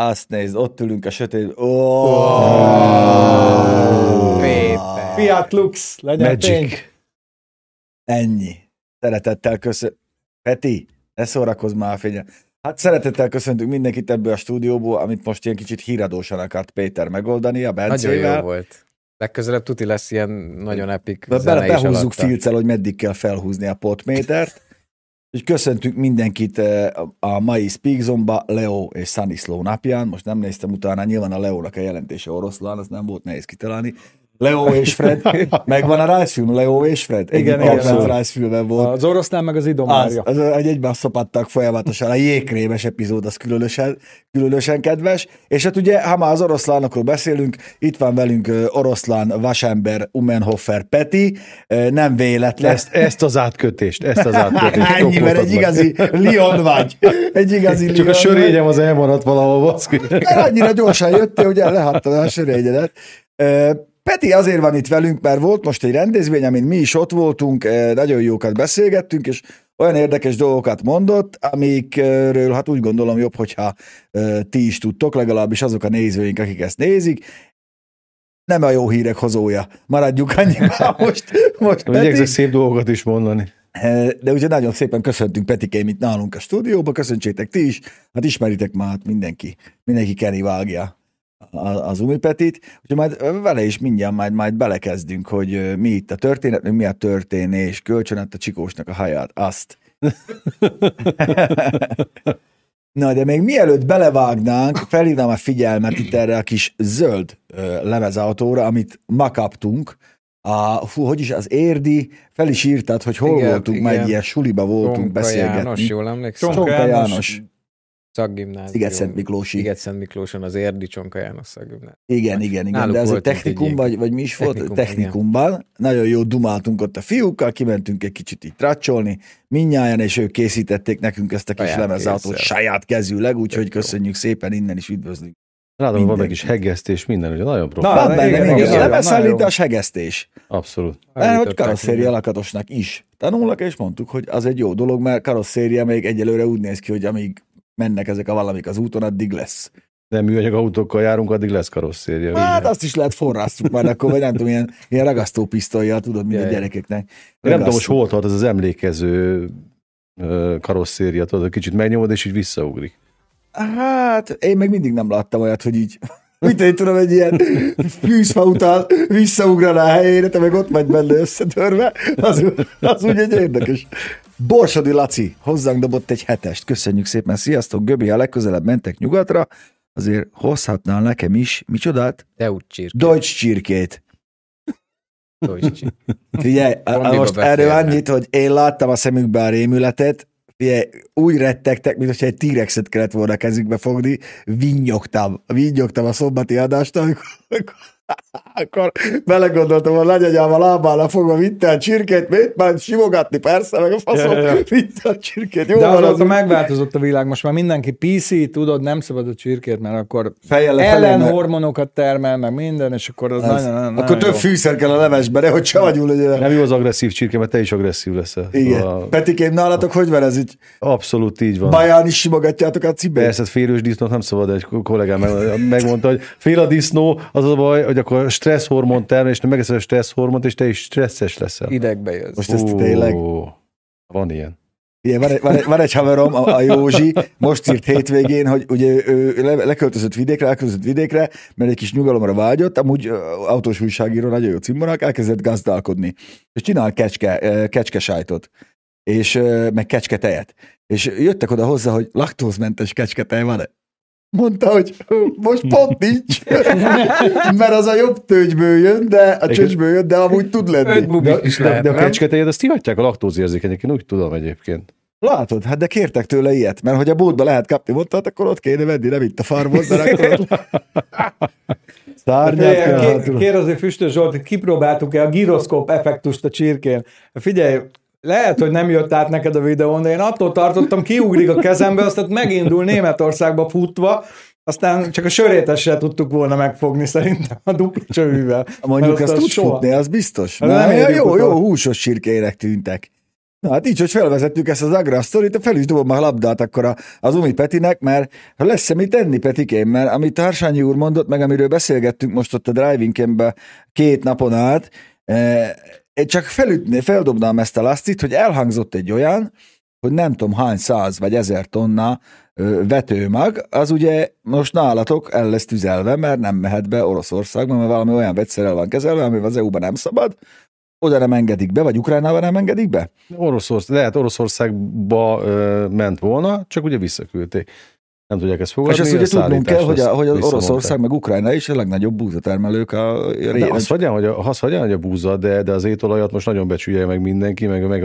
Azt nézd, ott ülünk a sötét... Péter. Fiat Lux, legyen pénz. Ennyi. Szeretettel köszönöm. Peti, ne szórakozz már, figyelj. Hát szeretettel köszöntünk mindenkit ebből a stúdióból, amit most ilyen kicsit híradósan akart Péter megoldani a Bencével. Nagyon jó volt. Legközelebb tuti lesz ilyen nagyon epik zene is alatta. Behúzzuk filccel, hogy meddig kell felhúzni a potmétert. Úgyhogy köszöntünk mindenkit a mai SpeakZomba, Leo és Sunny Sloan napján. Most nem néztem utána, nyilván a Leónak a jelentése oroszlán, az nem volt nehéz kitalálni. Leo és Fred. Megvan a rájszfilm, Leo és Fred. Igen, igen. Volt. Az oroszlán meg az idomárja. Az egyben szopadtak folyamatosan. A jégkrémes epizód az különösen kedves. És hát ugye, ha már az oroszlánokról beszélünk, itt van velünk oroszlán vasember Umenhofer Peti. Nem véletlen. Ezt az átkötést. Ennyi, mert egy igazi Leon vagy. Csak a sörényem az elmaradt valahol, baszki. Annyira gyorsan jöttél, hogy lehattad a sörényedet. Peti azért van itt velünk, mert volt most egy rendezvény, amin mi is ott voltunk, nagyon jókat beszélgettünk, és olyan érdekes dolgokat mondott, amikről hát úgy gondolom jobb, hogyha ti is tudtok, legalábbis azok a nézőink, akik ezt nézik. Nem a jó hírek hozója. Maradjuk annyiban most Peti. Igyekszek szép dolgokat is mondani. De ugye nagyon szépen köszöntünk Petikéim itt nálunk a stúdióba, köszöntsétek ti is, hát ismeritek már, hát mindenki keri vágja az Petit, úgyhogy majd vele is mindjárt majd belekezdünk, hogy mi itt a történet, mi a történés, kölcsönött a Csikósnak a haját, azt. Na, de még mielőtt belevágnánk, felhívnám a figyelmet itt erre a kis zöld lemezautóra, amit ma kaptunk. Az érdi, fel is írtad, hogy hol voltunk, igen. Már ilyen suliba voltunk Csonka beszélgetni. János, jól emlékszem. Csonka János. Szaggimnázium. Szent Miklóson az érdi Csonka János szaggimnázium. Igen, de ez a technikum, vagy mi is volt? Technikumban. Igen. Nagyon jó dumáltunk ott a fiúkkal, kimentünk egy kicsit itt rácsolni, mindnyájan, és ők készítették nekünk ezt a kis lemezautót saját kezűleg, úgyhogy köszönjük szépen, innen is üdvözlünk. Ráadásul van egy kis hegesztés, minden, ugye nagyon próbál. A lemeszállítás hegesztés. Abszolút. Mert hogy karosszéria lakatosnak is tanulnak, és mondtuk, hogy az egy jó dolog, mert karosszéria még egyelőre úgy néz ki, hogy amíg mennek ezek a valamik az úton, addig lesz. De műanyag autókkal járunk, addig lesz karosszérje. Hát azt is lehet forrásztuk már akkor, vagy nem tudom, ilyen ragasztópisztolyjal, tudod, mint a gyerekeknek. Nem tudom, most hol tart ez az emlékező karosszérje, tudod, kicsit megnyomod, és így visszaugrik. Hát, én meg mindig nem láttam olyat, hogy így, mit én tudom, egy ilyen fűzfa után visszaugraná a helyére, te meg ott vagy benne összetörve, az úgy egy érdekes. Borsodi Laci hozzánk dobott egy 7-est. Köszönjük szépen, sziasztok, Göbi, ha legközelebb mentek nyugatra, azért hozhatnál nekem is, micsodát? Deutsch csirkét. Figyelj, most erről annyit, hogy én láttam a szemükbe a rémületet, figyelj, úgy rettegtek, mint hogyha egy T-rexet kellett volna kezükbe fogni, vinnyogtam a szombati adást, akkor belegondoltam, hogy nagyanyám a lábára fogva vitte a csirkét, miért már simogatni, persze, meg a faszom vitte a csirkét. Jó, de azóta megváltozott a világ, most már mindenki PC, tudod, nem szabad a csirkét, mert akkor ellenhormonokat termel, meg minden, és akkor az nagyon akkor több fűszer kell a levesbe, de hogy csavagyul. Nem jó az agresszív csirke, mert te is agresszív leszel. Igen. Petikém, nálatok hogy van ez így? Abszolút így van. Baján is simogatjátok a cibét? Persze, félős disznót nem szabad, egy kollégám megmondta, hogy fél a disznó, az a baj, hogy akkor stresszhormont termel, és te megeszed a stresszhormont, és te is stresszes leszel. Idegbe jössz. Most ez tényleg... Van ilyen. Igen, van egy haverom, a Józsi, most írt hétvégén, hogy ugye ő leköltözött vidékre, mert egy kis nyugalomra vágyott, amúgy autós újságíró, nagyon jó cimborák, elkezdett gazdálkodni. És csinál kecskesájtot. És meg kecsketejet. És jöttek oda hozzá, hogy laktózmentes kecsketej van-e? Mondta, hogy most pont nincs, mert az a jobb tőgyből jön, de amúgy tud lenni. De a kecsketejed, azt hivatják a laktózérzékenyek, én úgy tudom egyébként. Látod, hát de kértek tőle ilyet, mert hogy a boltba lehet kapni, mondta, akkor ott kéne venni, nem itt a farmon, de akkor Kér azért Füstös Zsolt, hogy kipróbáltuk-e a gyroszkóp effektust a csirkén. Figyelj, lehet, hogy nem jött át neked a videón, de én attól tartottam, kiugrik a kezembe, aztán megindul Németországba futva, aztán csak a sörétessel tudtuk volna megfogni szerintem a dupla csövűvel. Mondjuk azt úgy futni, az biztos. Nem, jó húsos csirkének tűntek. Na hát így, hogy felvezettük ezt az agrasztorit, fel is dobom a labdát akkor az Umi Petinek, mert lesz-e mit tenni, Petikém, mert amit Hársányi úr mondott, meg amiről beszélgettünk most ott a driving-emben két napon át, én csak feldobnám ezt a lasztit, hogy elhangzott egy olyan, hogy nem tudom hány száz vagy 1000 tonna vetőmag, az ugye most nálatok el lesz tüzelve, mert nem mehet be Oroszországban, mert valami olyan vegyszerrel van kezelve, ami az EU-ban nem szabad, oda nem engedik be, vagy Ukrajnában nem engedik be? Lehet Oroszországba ment volna, csak ugye visszaküldték. Nem tudják ezt fogadni. És ezt ugye tudnunk kell, hogy az Oroszország meg Ukrajna is a legnagyobb búzatermelők a régen. Hagyján, hogy a búza, de az étolajat most nagyon becsülje meg mindenki, meg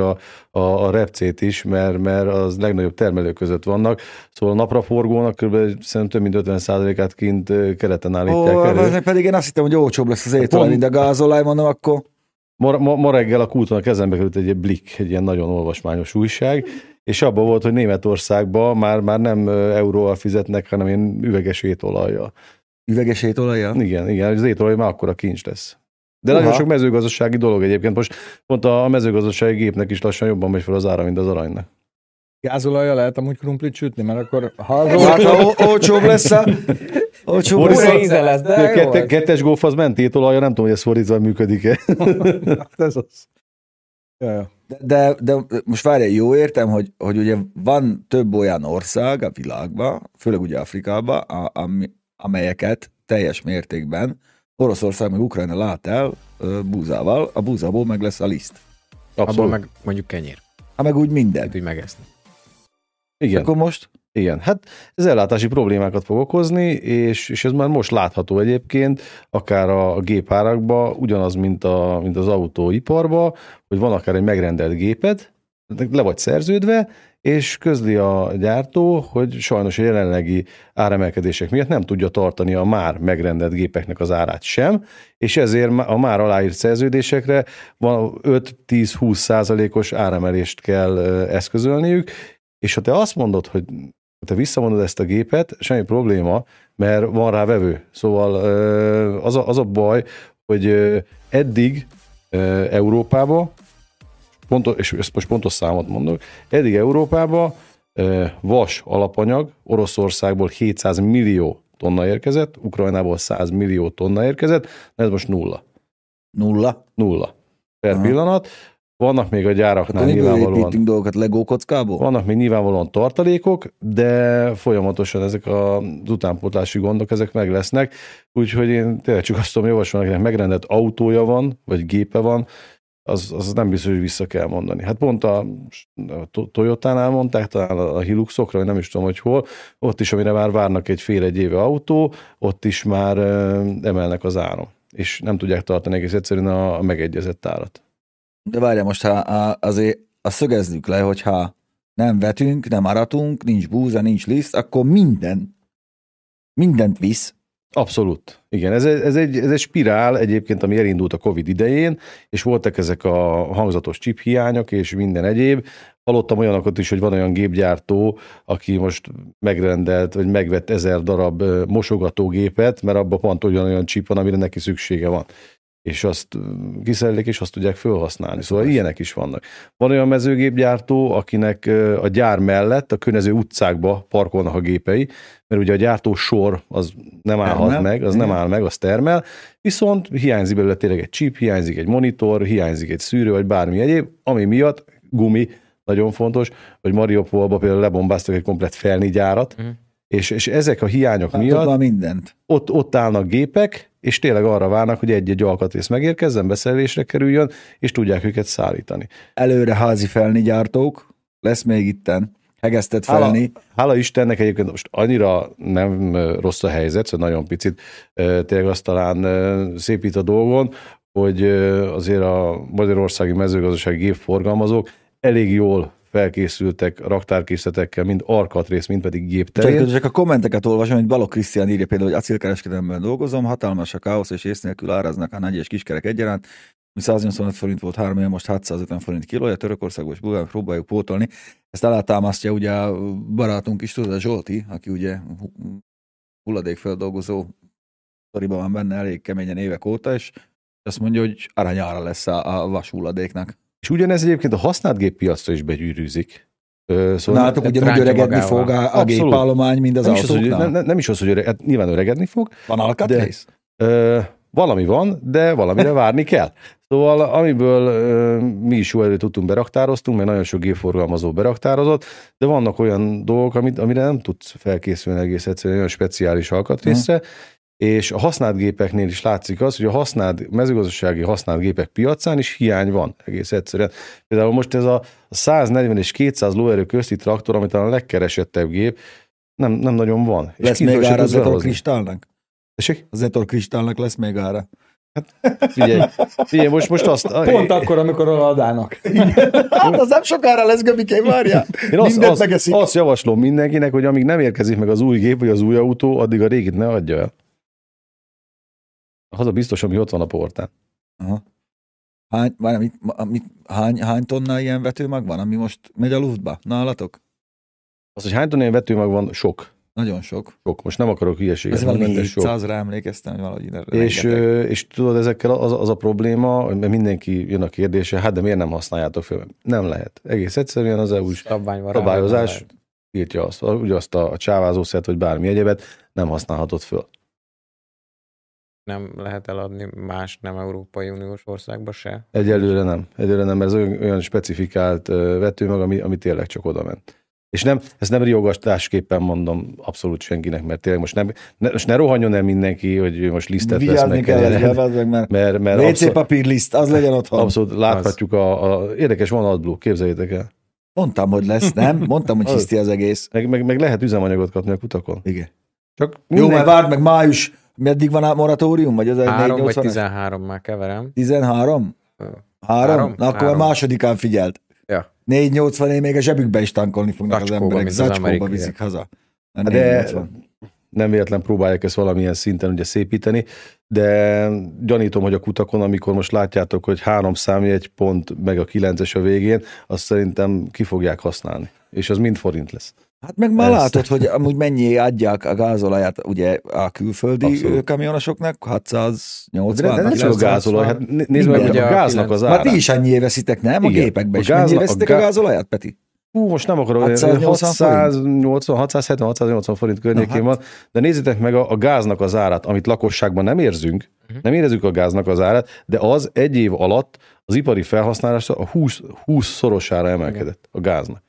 a repcét is, mert az legnagyobb termelők között vannak. Szóval a napraforgónak kb. Szerintem több mint 50%-át kint keleten állítják elő. Pedig én azt hittem, hogy olcsóbb lesz az étolaj, mint a gázolaj, mondom, akkor... Ma reggel a kúton a kezembe került egy Blick, egy ilyen nagyon olvasmányos újság, és abban volt, hogy Németországban már nem euróval fizetnek, hanem ilyen üveges étolajjal. Üveges étolajjal? Igen, az étolaj már akkora kincs lesz. De Nagyon sok mezőgazdasági dolog egyébként. Most pont a mezőgazdasági gépnek is lassan jobban megy fel az ára, mint az aranynak. Gázolajjal lehet amúgy krumplit sütni, mert akkor olcsóbb lesz a... Fordítva íze lesz, de kettes golf az ment étolajjal, nem tudom, hogy ez fordítva működik-e. Ez az. De most várjál, jó értem, hogy ugye van több olyan ország a világban, főleg ugye Afrikában, amelyeket teljes mértékben Oroszország meg Ukrajna lát el búzával, a búzából meg lesz a liszt. Abból meg mondjuk kenyér. Meg úgy minden. Itt úgy megeszni. Igen. Akkor most? Igen, hát ez ellátási problémákat fog okozni, és ez már most látható egyébként, akár a gépárakban, ugyanaz, mint az autóiparban, hogy van akár egy megrendelt géped, le vagy szerződve, és közli a gyártó, hogy sajnos a jelenlegi áremelkedések miatt nem tudja tartani a már megrendelt gépeknek az árát sem, és ezért a már aláírt szerződésekre van 5-10-20%-os áremelést kell eszközölniük, és ha te azt mondod, hogy te visszamondod ezt a gépet, semmi probléma, mert van rá vevő. Szóval az a baj, hogy eddig Európában, és ezt most pontos számot mondok, eddig Európában vas alapanyag Oroszországból 700 millió tonna érkezett, Ukrajnából 100 millió tonna érkezett, de ez most nulla. Nulla. Per pillanat. Vannak még a gyáraknál nyilvánvalóan... dolgokat Lego kockából? Vannak még nyilvánvalóan tartalékok, de folyamatosan ezek az utánpótlási gondok, ezek meg lesznek. Úgyhogy én tényleg csak azt tudom javasolni, akinek megrendelt autója van, vagy gépe van, az nem biztos, hogy vissza kell mondani. Hát pont a Toyotánál mondták, talán a Hiluxokra, nem is tudom, hogy hol, ott is, amire már várnak egy fél-egy éve autó, ott is már emelnek az áron, és nem tudják tartani egész egyszerűen a megegyezett árat. De várjál most, azért azt szögezzük le, hogyha nem vetünk, nem aratunk, nincs búza, nincs liszt, akkor mindent visz. Abszolút. Igen, ez egy spirál egyébként, ami elindult a Covid idején, és voltak ezek a hangzatos csiphiányok és minden egyéb. Hallottam olyanokat is, hogy van olyan gépgyártó, aki most megrendelt, vagy megvett 1000 darab mosogatógépet, mert abban pont olyan csip van, amire neki szüksége van, és azt kiszerelik, és azt tudják felhasználni. Szóval ilyenek is vannak. Van olyan mezőgépgyártó, akinek a gyár mellett a környező utcákba parkolnak a gépei, mert ugye a gyártó sor az nem állhat meg, az nem áll meg, az termel, viszont hiányzik belőle tényleg egy chip, hiányzik egy monitor, hiányzik egy szűrő, vagy bármi egyéb, ami miatt gumi, nagyon fontos, hogy Mariupolba például lebombáztak egy komplett felnigyárat, és ezek a hiányok miatt ott állnak gépek, és tényleg arra várnak, hogy egy-egy alkatrész megérkezzen, beszerelésre kerüljön, és tudják őket szállítani. Előre házi felni gyártók, lesz még itten hegesztett felni. Hála Istennek egyébként most annyira nem rossz a helyzet, szóval nagyon picit tényleg azt talán szépít a dolgon, hogy azért a magyarországi mezőgazdasági gépforgalmazók elég jól felkészültek raktárkészletekkel, mind alkatrész, mind pedig gépterén. Csak a kommenteket olvasom, hogy Balogh Krisztián írja például, hogy acélkereskedelemben dolgozom, hatalmas a káosz, és ész nélkül áraznak a nagy és kiskerek egyaránt, mi 185 forint volt 3 éve, most 650 forint kilója, Törökországból és Bulgáriából próbáljuk pótolni. Ezt alátámasztja ugye a barátunk is, tudod, a Zsolti, aki ugye hulladékfeldolgozó sztoriban van benne elég keményen évek óta, és azt mondja, hogy aranyára lesz a vas hulladéknak. És És ugyanez egyébként a használt géppiacra is begyűrűzik. Szóval nálatok ugyanúgy öregedni fog a gépállomány, mint az autóknál. Nem is az, hogy nyilván öregedni fog. Van alkatrész? Valami van, de valamire várni kell. Szóval amiből mi is jó előtt tudtunk, beraktároztunk, mert nagyon sok gépforgalmazó beraktározott, de vannak olyan dolgok, amire nem tudsz felkészülni egész egyszerűen, olyan speciális alkatrészre, és a használt gépeknél is látszik az, hogy a használt, mezőgazdasági használt gépek piacán is hiány van egész egyszerűen. Például most ez a 140 és 200 lóerő közti traktor, amit a legkeresettebb gép, nem nagyon van. Lesz még ára a Zetor kristálnak? A Zetor kristálnak lesz még ára. Hát, figyelj, most azt... Pont akkor, amikor adának. Hát az nem sokára lesz, Göbikén, várjál. Én azt javaslom mindenkinek, hogy amíg nem érkezik meg az új gép, vagy az új autó, addig a régit ne adja el. Haza biztos, ami ott van a portán. Aha. Hány tonna ilyen vetőmag van, ami most megy a luftba? Nálatok? Az, hogy hány tonna ilyen vetőmag van, sok. Nagyon sok. Sok. Most nem akarok hülyeséget. Ez valami 700-ra emlékeztem, hogy valahogy ide rengeteg. És tudod, ezekkel az a probléma, hogy mindenki jön a kérdése, hát de miért nem használjátok fel? Nem lehet. Egész egyszerűen az EU-s szabályozás írtja azt. Ugye azt a csávázószert, vagy bármi egyebet nem használhatod föl. Nem lehet eladni más nem Európai Uniós országba se? Egyelőre nem, mert ez olyan specifikált vetőmag, ami tényleg csak oda ment. És nem, ezt nem riogasztásképpen mondom abszolút senkinek, mert tényleg most ne rohanjon el mindenki, hogy most lisztet vigyázni vesz meg. WC papírliszt, az legyen otthon. Abszolút láthatjuk az érdekes van AdBlue, képzeljétek el. Mondtam, hogy lesz, nem? Mondtam, hogy hiszti az egész. Meg lehet üzemanyagot kapni a kutakon. Igen. Csak jó, mert várd meg május. Meddig van a moratórium? Vagy az 3 vagy 13, már keverem. 13? 3? Na akkor 3. A másodikán figyelt. Ja. 480-nél még a zsebükbe is tankolni fognak Zacskóba, az emberek. Zacskóba viszik haza. De nem véletlen próbálják ezt valamilyen szinten ugye szépíteni, de gyanítom, hogy a kutakon, amikor most látjátok, hogy 3 számjegy pont meg a 9-es a végén, azt szerintem ki fogják használni. És az mind forint lesz. Hát meg már látod, hogy amúgy mennyi adják a gázolaját ugye a külföldi kamionosoknak? 680. De nem csak a gázolaj, hát nézd meg, hogy a gáznak az ára. Már ti is annyira veszitek, nem? A gépekben is. Mennyire veszitek a gázolaját, Peti? Most nem akarok, 670-680 forint környékén van, de nézzétek meg a gáznak az árát, amit lakosságban nem érzünk, nem érezzük a gáznak az árát, de az egy év alatt az ipari felhasználásra a 20-szorosára emelkedett a gáznak.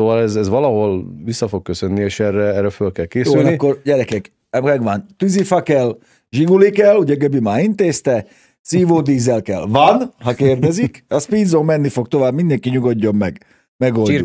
Szóval ez valahol vissza fog köszönni, és erre föl kell készülni. Jó, akkor gyerekek, megvan tűzifa kell, zsiguli kell, ugye Göbi már intézte, szívódízel kell. Van, ha kérdezik, a SpeedZone menni fog tovább, mindenki nyugodjon meg. Megoldjuk.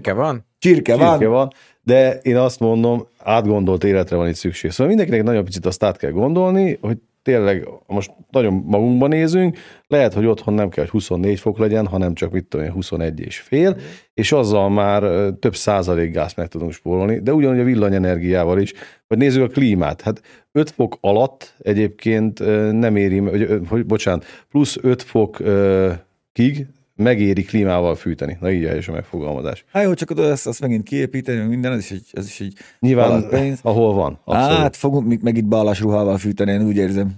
Csirke van, de én azt mondom, átgondolt életre van itt szükség. Szóval mindenkinek nagyon picit azt át kell gondolni, hogy tényleg most nagyon magunkba nézünk, lehet, hogy otthon nem kell, hogy 24 fok legyen, hanem csak mit tudom én, 21,5, és azzal már több százalék gázt meg tudunk spórolni, de ugyanúgy a villanyenergiával is, vagy nézzük a klímát, hát 5 fok alatt egyébként nem éri, plusz 5 fokig megéri klímával fűteni. Na így és a megfogalmazás. Hát jó, csak azt megint kiépíteni, minden, az is egy nyilván, ahol van. Abszolút. Hát fogunk meg itt bálás ruhával fűteni, én úgy érzem.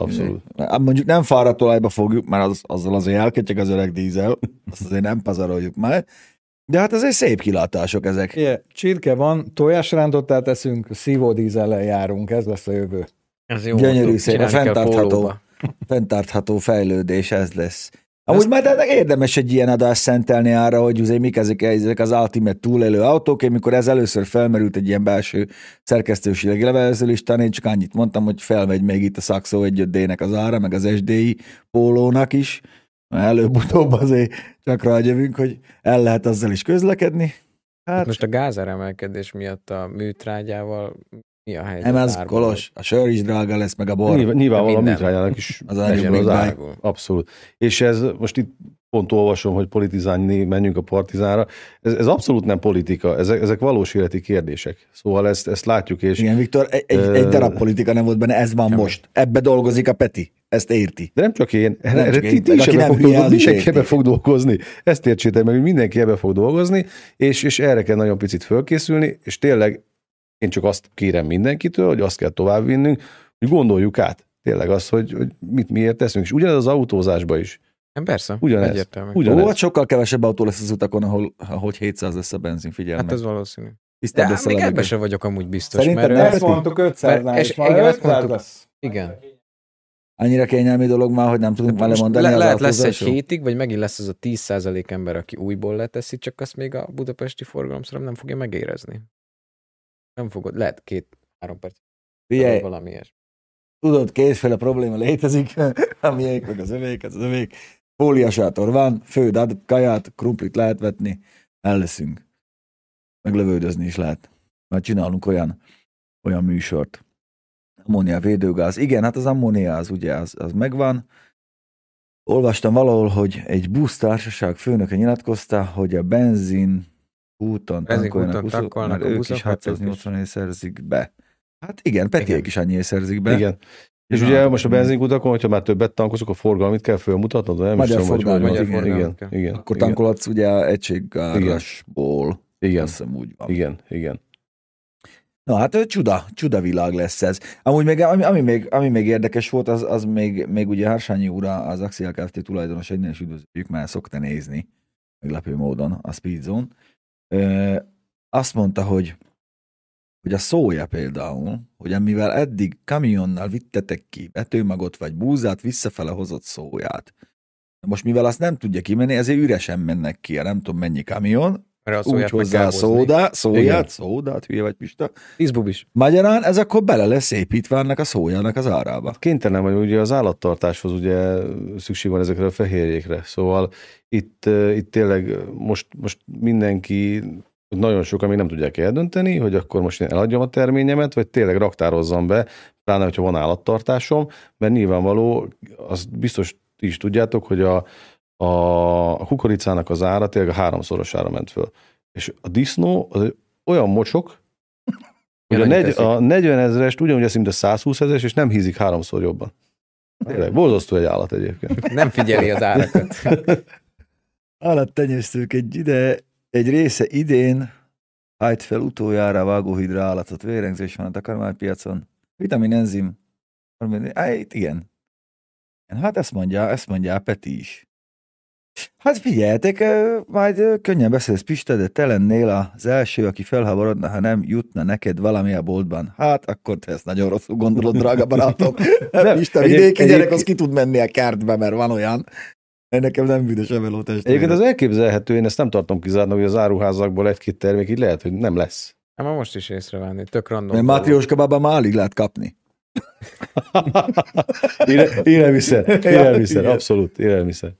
Abszolút. Mondjuk nem fáradt olajba fogjuk, mert azzal azért elketyeg az öreg dízel, azt azért nem pazaroljuk már. De hát azért szép kilátások ezek. Yeah, csirke van, tojásrántottát eszünk, szívódízellel járunk, ez lesz a jövő. Ez jó. Gyönyörű szép, fenntartható fejlődés, ez lesz. Amúgy már érdemes egy ilyen adást szentelni arra, hogy azért mik ezek az ultimate túlélő autók, amikor ez először felmerült egy ilyen belső szerkesztőségi levelezőlistán, én csak annyit mondtam, hogy felmegy még itt a Saxo 1.5D-nek az ára, meg az SDI pólónak is, előbb-utóbb azért csak rájövünk, hogy el lehet azzal is közlekedni. Hát most a gázáremelkedés miatt a műtrágyával mi a helyzet? Nem, ez kolos. A sör is drága lesz, meg a bor. Nyilvánvalóan a műtrágyának is az áll. Abszolút. És ez, most itt pont olvasom, hogy politizálni, menjünk a partizánra. Ez abszolút nem politika. Ezek valós életi kérdések. Szóval ezt látjuk. És igen, Viktor, egy darab politika nem volt benne, ez van most. Ebbe dolgozik a Peti. Ezt érti. De nem csak én. Mindenki ebbe fog dolgozni. Ezt értsétek meg, hogy mindenki ebbe fog dolgozni, és erre kell nagyon picit fölkészülni, és tényleg én csak azt kérem mindenkitől, hogy azt kell továbbvinnünk, hogy gondoljuk át tényleg azt, hogy mit miért teszünk. És ugyanaz az autózásba is. Persze, ugyanez. Egyértelmű. Ugyanez. Ó, sokkal kevesebb autó lesz az utakon, ahogy 700 lesz a benzin, figyelme. Hát ez valószínű. De még ebben sem vagyok amúgy biztos. Szerintem mert ezt mondtuk 500-nál is, már 500 lesz. Igen. Annyira kényelmi dolog már, hogy nem tudunk már lemondani az autózásról. Lehet lesz egy hétig, vagy megint lesz az a 10% ember, aki újból leteszi, csak azt még a budapesti forgalomszorban nem fogja megérezni. Nem fogod, lehet 2-3 perc. Figyelj, valami ilyes. Tudod, kétféle probléma létezik, amilyék meg az övék. Fóliasátor van, főd ad, kaját, krumplit lehet vetni, elleszünk. Meg lövődözni is lehet. Mert csinálunk olyan műsort. Ammónia védőgáz. Igen, hát az ammónia az ugye, az megvan. Olvastam valahol, hogy egy busztársaság főnöke nyilatkozta, hogy a benzin úton tankoljanak buszok, mert ők is 680-ért szerzik be. Hát igen, Petiék is annyiért szerzik be. Igen. És ugye most a benzinkutakon, hogyha már többet tankolszok, a forgalmit kell fölmutatnod, nem is tudom, hogy magyar forgalmat. Akkor tankolhatsz ugye egységárasból. Igen. Úgy van. Igen. Na hát csuda világ lesz ez. Amúgy még, ami még érdekes volt, az még ugye Hársányi úr, az Axial Kft. Tulajdonos, egynél is üdvözlőjük, már szokta nézni meglepő módon a Speed Zone. Azt mondta, hogy a szója például, hogy amivel eddig kamionnal vittetek ki vetőmagot vagy búzát, visszafele hozott szóját. Most mivel azt nem tudja kimenni, ezért üresen mennek ki, nem tudom mennyi kamion, úgy hozzá a szódát, hülye vagy Pista. 10 bubis. Magyarán ez akkor bele lesz építve ennek a szójának az árába. Kénytelen vagy, ugye az állattartáshoz ugye szükség van ezekre a fehérjékre. Szóval itt tényleg most mindenki, nagyon sokan még nem tudják eldönteni, hogy akkor most én eladjam a terményemet, vagy tényleg raktározzam be, pláne, hogyha van állattartásom, mert nyilvánvaló, az biztos ti is tudjátok, hogy a kukoricának az ára tényleg a 3-szorosára ment föl. És a disznó az olyan mocsok, hogy a 40 000-est ugyanúgy eszi, mint a 120 000-es, és nem hízik 3-szor jobban. Tényleg, borzasztó egy állat egyébként. Nem figyeli az árakat. Állattenyésztők egy része idén állt fel utoljára vágóhidra állatot. Vérengzés van a takarmánypiacon. Vitamin, enzim. Igen. Hát ezt mondja Peti is. Hát figyeljetek, majd könnyen beszélsz Pista, de te lennél az első, aki felháborodna, ha nem jutna neked valami a boltban. Hát akkor te ezt nagyon rosszul gondolod, drága barátom. Pista vidéki gyerek, az ki tud menni a kertbe, mert van olyan. Nekem nem büdös emeló testvére. Egyébként az elképzelhető, én ezt nem tartom kizárnak, hogy az áruházakból egy-két termék így lehet, hogy nem lesz. Hát már most is észrevenni, tök random. Mert Mátrióska bábám már alig lehet kapni. Élelmiszer, abszolút élelmiszer.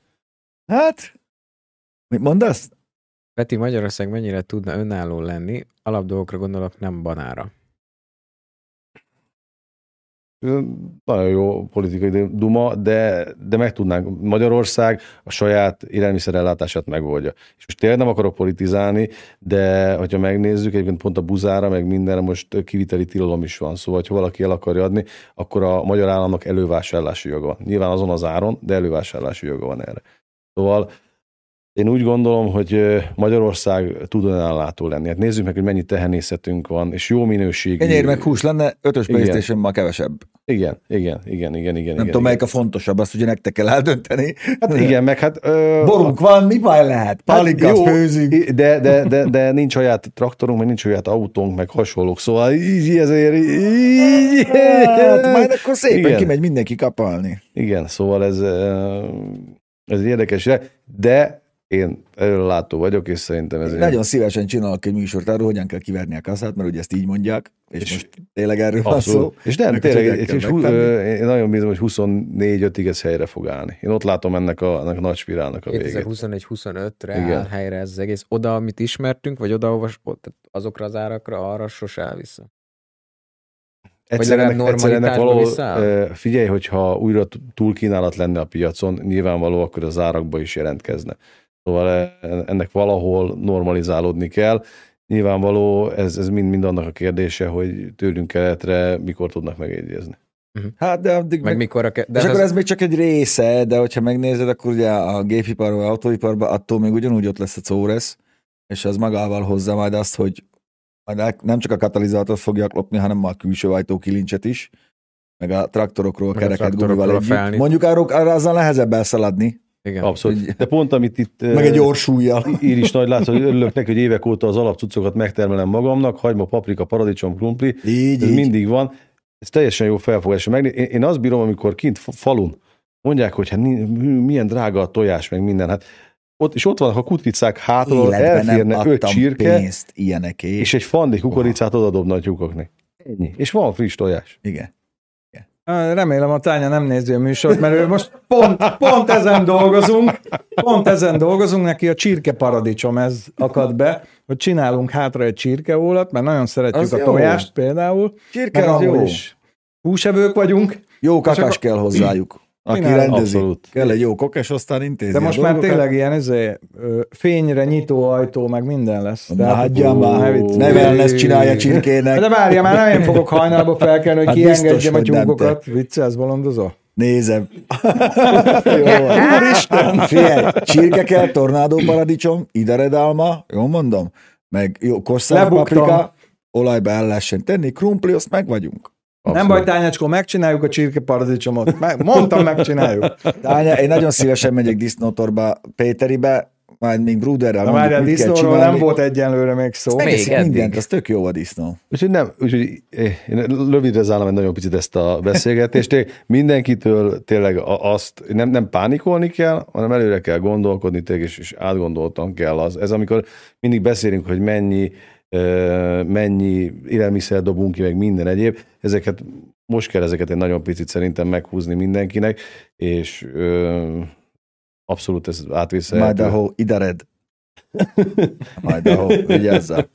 Hát, mit mondasz? Peti, Magyarország mennyire tudna önálló lenni? Alapdolgokra gondolok, nem banára. Nagyon jó politikai duma, de meg tudnánk. Magyarország a saját élelmiszerellátását megoldja. És most tényleg nem akarok politizálni, de hogyha megnézzük, egyébként pont a buzára, meg mindenre most kiviteli tilalom is van. Szóval, ha valaki el akarja adni, akkor a magyar államnak elővásárlási joga van. Nyilván azon az áron, de elővásárlási joga van erre. Szóval én úgy gondolom, hogy Magyarország tud önállátó lenni. Hát nézzük meg, hogy mennyi tehenészetünk van, és jó minőségű. Kenyér meg hús lenne, 5-ös PlayStation ma kevesebb. Igen. Nem tudom, melyik a fontosabb, azt ugye nektek kell eldönteni. Hát igen, meg hát... Borunk van, mi baj lehet? Pálinkát főzünk. De nincs saját traktorunk, meg nincs saját autónk, meg hasonlók. Szóval így ezért... Majd akkor szépen kimegy mindenki kapálni. Igen, szóval ez érdekes, de én előlátó vagyok, és szerintem ez... Nagyon szívesen csinálok egy műsort arról, hogyan kell kiverni a kasszát, mert ugye ezt így mondják, és most tényleg erről van szó. És nem, tényleg, én nagyon bízom, hogy 24-5-ig ez helyre fog állni. Én ott látom ennek a nagy spirálnak a végét. 2021-25-re áll helyre ez az egész. Oda, amit ismertünk, vagy odaolvas, azokra az árakra, arra sose áll vissza. Egyszerűen valahol, figyelj, hogyha újra túlkínálat lenne a piacon, nyilvánvaló, akkor az árakba is jelentkezne. Szóval ennek valahol normalizálódni kell. Nyilvánvaló, ez mind annak a kérdése, hogy tőlünk keletre mikor tudnak megegyezni. Hát, de addig meg mikor és akkor ez még csak egy része, de hogyha megnézed, akkor ugye a gépiparban, az autóiparban attól még ugyanúgy ott lesz a córesz, és az magával hozza majd azt, hogy nem csak a katalizátort fogják lopni, hanem a külső ajtókilincset is, meg a traktorokról kereket gumival együtt. Mondjuk arra azzal nehezebb elszaladni, Igen. Abszolút. De pont amit itt... Meg egy orsúlyjal. Ír is nagy látszó, hogy örülök neki, hogy évek óta az alapcuccokat megtermelem magamnak, hagyma, paprika, paradicsom, krumpli. Így. Mindig van. Ez teljesen jó felfogás. Én azt bírom, amikor kint falun mondják, hogy hát milyen drága a tojás, meg minden. Hát ott, és ott van, ha kutricák hátról elférne 5 csirke, pénzt, és egy fandi kukoricát odadobna a tyúkoknak. És van friss tojás. Igen. Remélem a Tánya nem nézi a műsort, mert ő most pont ezen dolgozunk, neki a csirke paradicsom ez akad be, hogy csinálunk hátra egy csirkeólat, mert nagyon szeretjük az a tojást jó. Például. Csirke az jó. Is húsevők vagyunk. Jó kakás kell hozzájuk. Aki rendezi. Kell egy jó kakás, aztán intézi. De most már tényleg ilyen fényre nyitó ajtó, meg minden lesz. Hagyjál már, nevelen ezt csinálja csirkének. De várja már, nem én fogok hajnalba felkelni, hogy kiengedjem a tyúkokat. Viccelsz, bolondozol? Nézem. Jó van. Úristen! Figyelj, csirke kell, tornádó paradicsom, ideredálma, jól mondom, meg jó kosszáv paprika, olajba el lehessen tenni, krumpli, azt meg vagyunk. Abszolút. Nem baj, Tányácskó, megcsináljuk a csirkeparadicsomot. Mondtam, megcsináljuk. Tánya, én nagyon szívesen megyek disznótorba, Péteribe, majd még Bruderrel mondjuk, mit kell csinálni. Disznóról nem volt egyenlőre még szó. Megeszünk mindent, az tök jó a disznó. Úgyhogy nem, úgyhogy én lövidre zárnám egy nagyon picit ezt a beszélgetést. Mindenkitől tényleg azt nem pánikolni kell, hanem előre kell gondolkodni, és átgondoltan kell az. Ez amikor mindig beszélünk, hogy mennyi élelmiszer dobunk ki, meg minden egyéb. Ezeket, most kell ezeket egy nagyon picit szerintem meghúzni mindenkinek, és abszolút ez átvészelhető. Idaho, idered. Idaho, vigyázzál.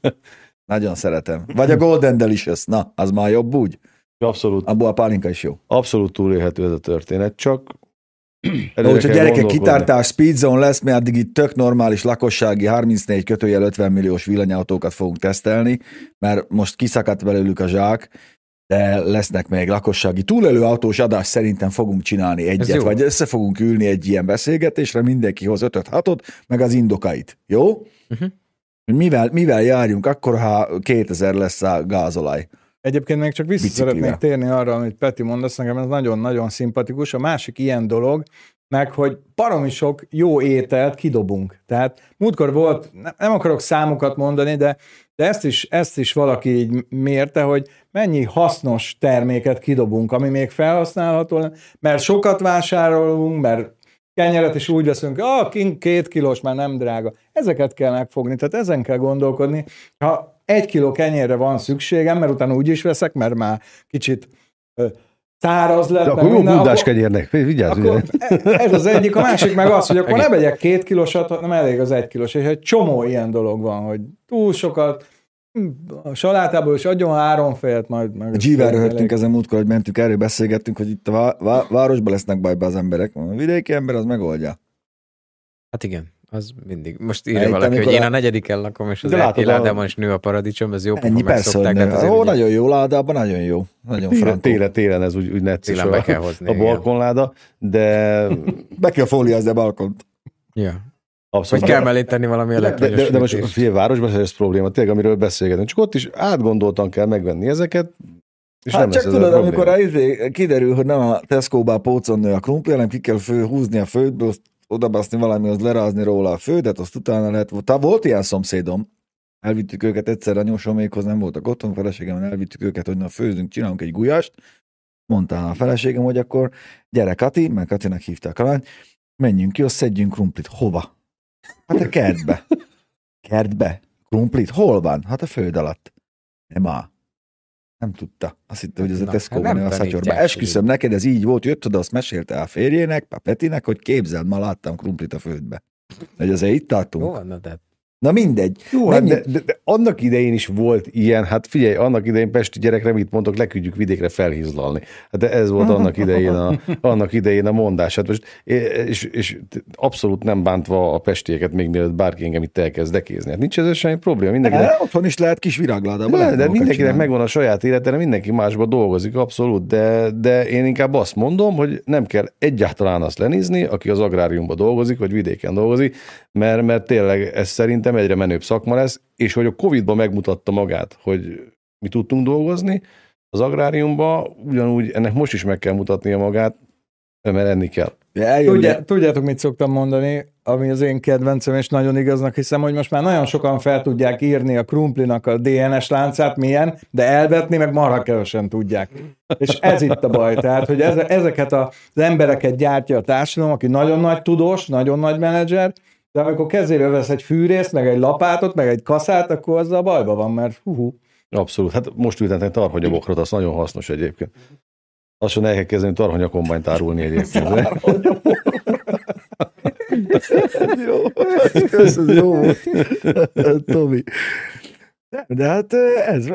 Nagyon szeretem. Vagy a Golden Delicious, na, az már jobb úgy? Abszolút. Abból a pálinka is jó. Abszolút túlélhető ez a történet, csak úgyhogy gyerekek, kitártás, Speed Zone lesz, mi addig itt tök normális lakossági 34-50 milliós villanyautókat fogunk tesztelni, mert most kiszakadt belőlük a zsák, de lesznek még lakossági túlélő autós adás, szerintem fogunk csinálni egyet, vagy össze fogunk ülni egy ilyen beszélgetésre, mindenki hoz 5-6-ot, meg az indokait, jó? Uh-huh. Mivel járjunk akkor, ha 2000 lesz a gázolaj? Egyébként még csak vissza szeretnék térni arra, amit Peti mondasz, nekem ez nagyon-nagyon szimpatikus. A másik ilyen dolog, meg hogy baromi sok jó ételt kidobunk. Tehát múltkor volt, nem akarok számokat mondani, de ezt is valaki így mérte, hogy mennyi hasznos terméket kidobunk, ami még felhasználható, mert sokat vásárolunk, mert kenyeret is úgy veszünk, 2 kilós már nem drága. Ezeket kell megfogni, tehát ezen kell gondolkodni. Ha 1 kiló kenyérre van szükségem, mert utána úgy is veszek, mert már kicsit száraz lett. De akkor jó bundás kenyérnek, vigyázz. Ez az egyik, a másik meg az, hogy akkor ne vegyek 2 kilósat, hanem elég az 1 kilós. És egy csomó ilyen dolog van, hogy túl sokat, a salátából is adjon 3 fejet majd. Meg G-vel röhögtünk ezen múltkor, hogy mentünk, erről beszélgettünk, hogy itt a városban lesznek bajba az emberek. A vidéki ember az megoldja. Hát igen. Az mindig. Most írja valaki, hogy én a 4. lakom, és az 1. ládában is nő a paradicsom, ez jó, hogy megszokták. Ó, nagyon jó ládában, nagyon jó. Nagyon télen ez úgy necces a balkonláda, de be kell fóliázni a balkont. Ja. Abszolút. Hogy kell mellé tenni valami elektronyos de most a városban ez probléma, tényleg, amiről beszélgetünk. Csak ott is átgondoltan kell megvenni ezeket, és hát nem csak tudod, amikor kiderül, hogy nem a Tesco-bá pócon nő a krumpli, hanem ki kell húzni a földből, odabaszni valami, az lerázni róla a földet, azt utána lehet, volt ilyen szomszédom, elvittük őket egyszer a nyúsomékhoz, nem voltak otthon, feleségem, elvittük őket, hogy na főzünk, csinálunk egy gulyást, mondta a feleségem, hogy akkor gyere Kati, mert Katinak hívták a lányt, menjünk ki, azt szedjünk krumplit. Hova? Hát a kertbe. Kertbe? Krumplit? Hol van? Hát a föld alatt. Nem áll. Nem tudta. Azt hitte, hogy ez a Tesco-ban a szatyorban. Esküszöm neked, ez így volt, jött oda, azt mesélte a férjének, a Petinek, hogy képzeld, ma láttam krumplit a földbe. Hogy azért itt tartunk. Jó, na mindegy. Jó, de annak idején is volt ilyen, hát figyelj, annak idején pesti gyerekre mit mondok, leküldjük vidékre felhízlalni. Hát ez volt annak idején a mondás. Hát most, és abszolút nem bántva a pestieket, még mielőtt bárki engem itt elkezd dekézni. Hát nincs ez semmi probléma. Otthon is lehet kis virágládában. De mindenkinek csinálni. Megvan a saját életére, mindenki másba dolgozik, abszolút. De én inkább azt mondom, hogy nem kell egyáltalán azt lenézni, aki az agráriumban dolgozik, vagy vidéken dolgozik, mert tényleg ez szerintem egyre menőbb szakma lesz, és hogy a Covid-ban megmutatta magát, hogy mi tudtunk dolgozni az agráriumban, ugyanúgy ennek most is meg kell mutatnia magát, mert enni kell. Tudjátok, mit szoktam mondani, ami az én kedvencem, és nagyon igaznak hiszem, hogy most már nagyon sokan fel tudják írni a krumplinak a DNS láncát, milyen, de elvetni meg marha kevesen tudják. És ez itt a baj, tehát, hogy ezeket az embereket gyártja a társadalom, aki nagyon nagy tudós, nagyon nagy menedzser, de amikor kezébe vesz egy fűrészt, meg egy lapátot, meg egy kaszát, akkor azzal bajba van, mert hú. Abszolút, hát most ültetni tarhonyabokrot, az nagyon hasznos egyébként. Azt sem el kell kezdeni tarhonyakombányt árulni egyébként. Jó, köszönöm, jó volt. Tomi. De hát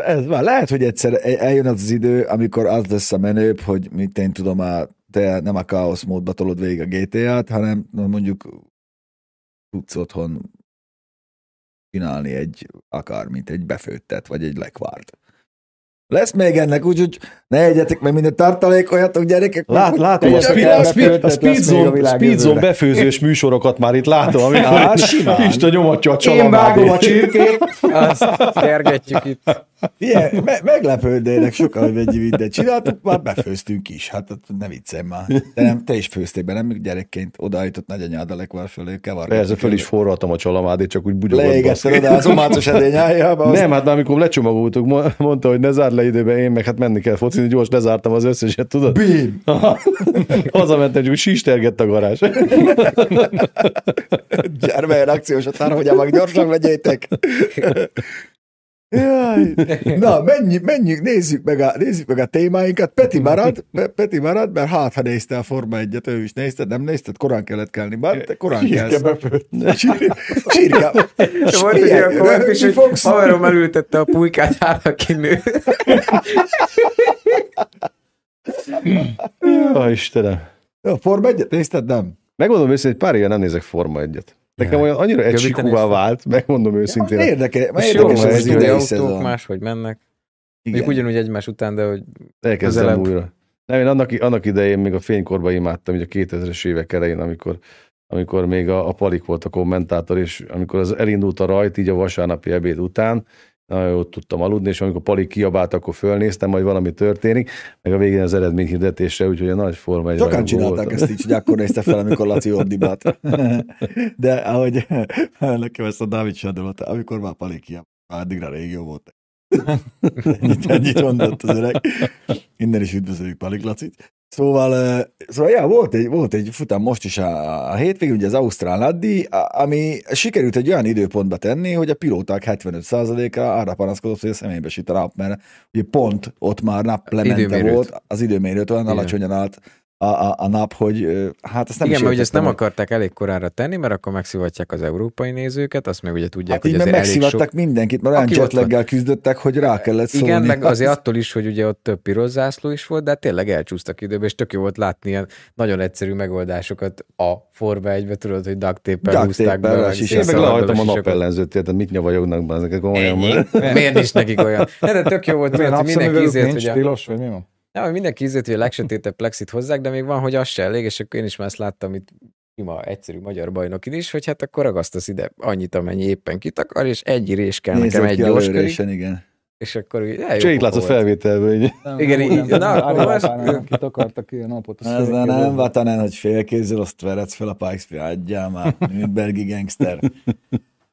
ez már lehet, hogy egyszer eljön az idő, amikor az lesz a menőbb, hogy mit én tudom, te nem a káosz módba tolod végig a GTA-t, hanem mondjuk tudsz otthon csinálni egy befőttet, vagy egy lekvárt. Lesz még ennek, úgyhogy ne egyetek meg minden tartalékoljatok, gyerekek. Látom, a Speed Zone befőzős műsorokat már itt látom, amikor Isten nyomatja a csalamát. Én vágom a csirkét, azt kergetjük itt. Igen, meglepődnének sokan, hogy egy videót csináltuk, már befőztünk is, hát nem viccelj már. Te is főztél be, nem gyerekként odaállított nagyanyád a lekvár fölé, kevargat. Persze, föl is forraltam a csalamádét, csak úgy bugyogott. Leégezted oda az omácos edény álljában. Nem, hát amikor lecsomagoltuk, mondta, hogy ne zárd le időben, én meg hát menni kell focizni, gyors lezártam az összeset, tudod? Bim! Hazamentem, csak sistergett a garázs. Gyermelyen akciós határ, hogy amag gyorsan vegyétek. Jaj. Na, menjünk, nézzük meg a témáinkat. Peti marad, mert hát, ha nézte a Forma 1-et, ő is nézte, nem nézted, korán kellett kelni, bár te korán kelsz. Csirke. Volt egy olyan komment is, hogy haverom elültette a pulykát, hát a kinő. Jaj, Istenem. A Forma 1-et nézted, nem? Megmondom őszintén, egy pár éve nem nézek Forma 1-et. Nekem olyan annyira egysikúvá vált, megmondom őszintén. Érdekes az idei szezon. Máshogy mennek. Még ugyanúgy egymás után, de hogy elkezdem újra. Nem, én annak idején még a fénykorban imádtam, ugye a 2000-es évek elején, amikor még a Palik volt a kommentátor, és amikor az elindult a rajt, így a vasárnapi ebéd után, nagyon jól tudtam aludni, és amikor Palik kiabált, akkor fölnéztem, majd valami történik, meg a végén az eredmény hirdetésre, úgyhogy a nagy Forma 1-ben sokan csinálták voltam. Ezt így, hogy akkor nézte fel, amikor Laci ordibált. De ahogy nekem ezt a Dávid Sándor, amikor már Palik kiabált, már addigra rég jó volt. Ennyit mondott az öreg. Innen is üdvözöljük Palik Lacit. Szóval ja, volt egy futam most is a hétvégén, ugye az Ausztrál Addi, ami sikerült egy olyan időpontba tenni, hogy a pilóták 75%-a arra panaszkodott, hogy a személybe süt a nap, mert ugye pont ott már naplemente volt, az időmérőt olyan alacsonyan állt a nap, hogy hát ezt nem. Igen, mert ugye ezt nem akarták elég korára tenni, mert akkor megszivatják az európai nézőket, azt meg ugye tudják, hát hogy azért megszivatták mindenkit, mert olyan jetlaggel küzdöttek, hogy rá kellett szólni. Igen, meg azért attól is, hogy ugye ott több piros zászló is volt, de hát tényleg elcsúsztak időbe, és tök jó volt látni ilyen nagyon egyszerű megoldásokat a Forma 1-be, tudod, hogy ducktape-el húzták be. Én meg lehajtam a napellenzőt, tehát mit nyavajognak be ezeket komolyan. Miért is nekik olyan? De tök jó volt, hogy mindenki ízért, hogy nem, mindenki ízlett, hogy a legsötétebb plexit hozzák, de még van, hogy az se elég, és akkor én is már ezt láttam itt ima egyszerű magyar bajnokin is, hogy hát akkor ragasztasz ide annyit, amennyi éppen kitakar, és egy irés kell nekem egy gyors körig. Igen. És akkor így eljöbb. Csak így látsz a felvételből, így. Igen, így. Nem kitakartak ilyen napot. Ez nem vatanán, hogy félkézzel, azt veredsz fel a Pikes-be, adjál már, Nürnbergi gangster.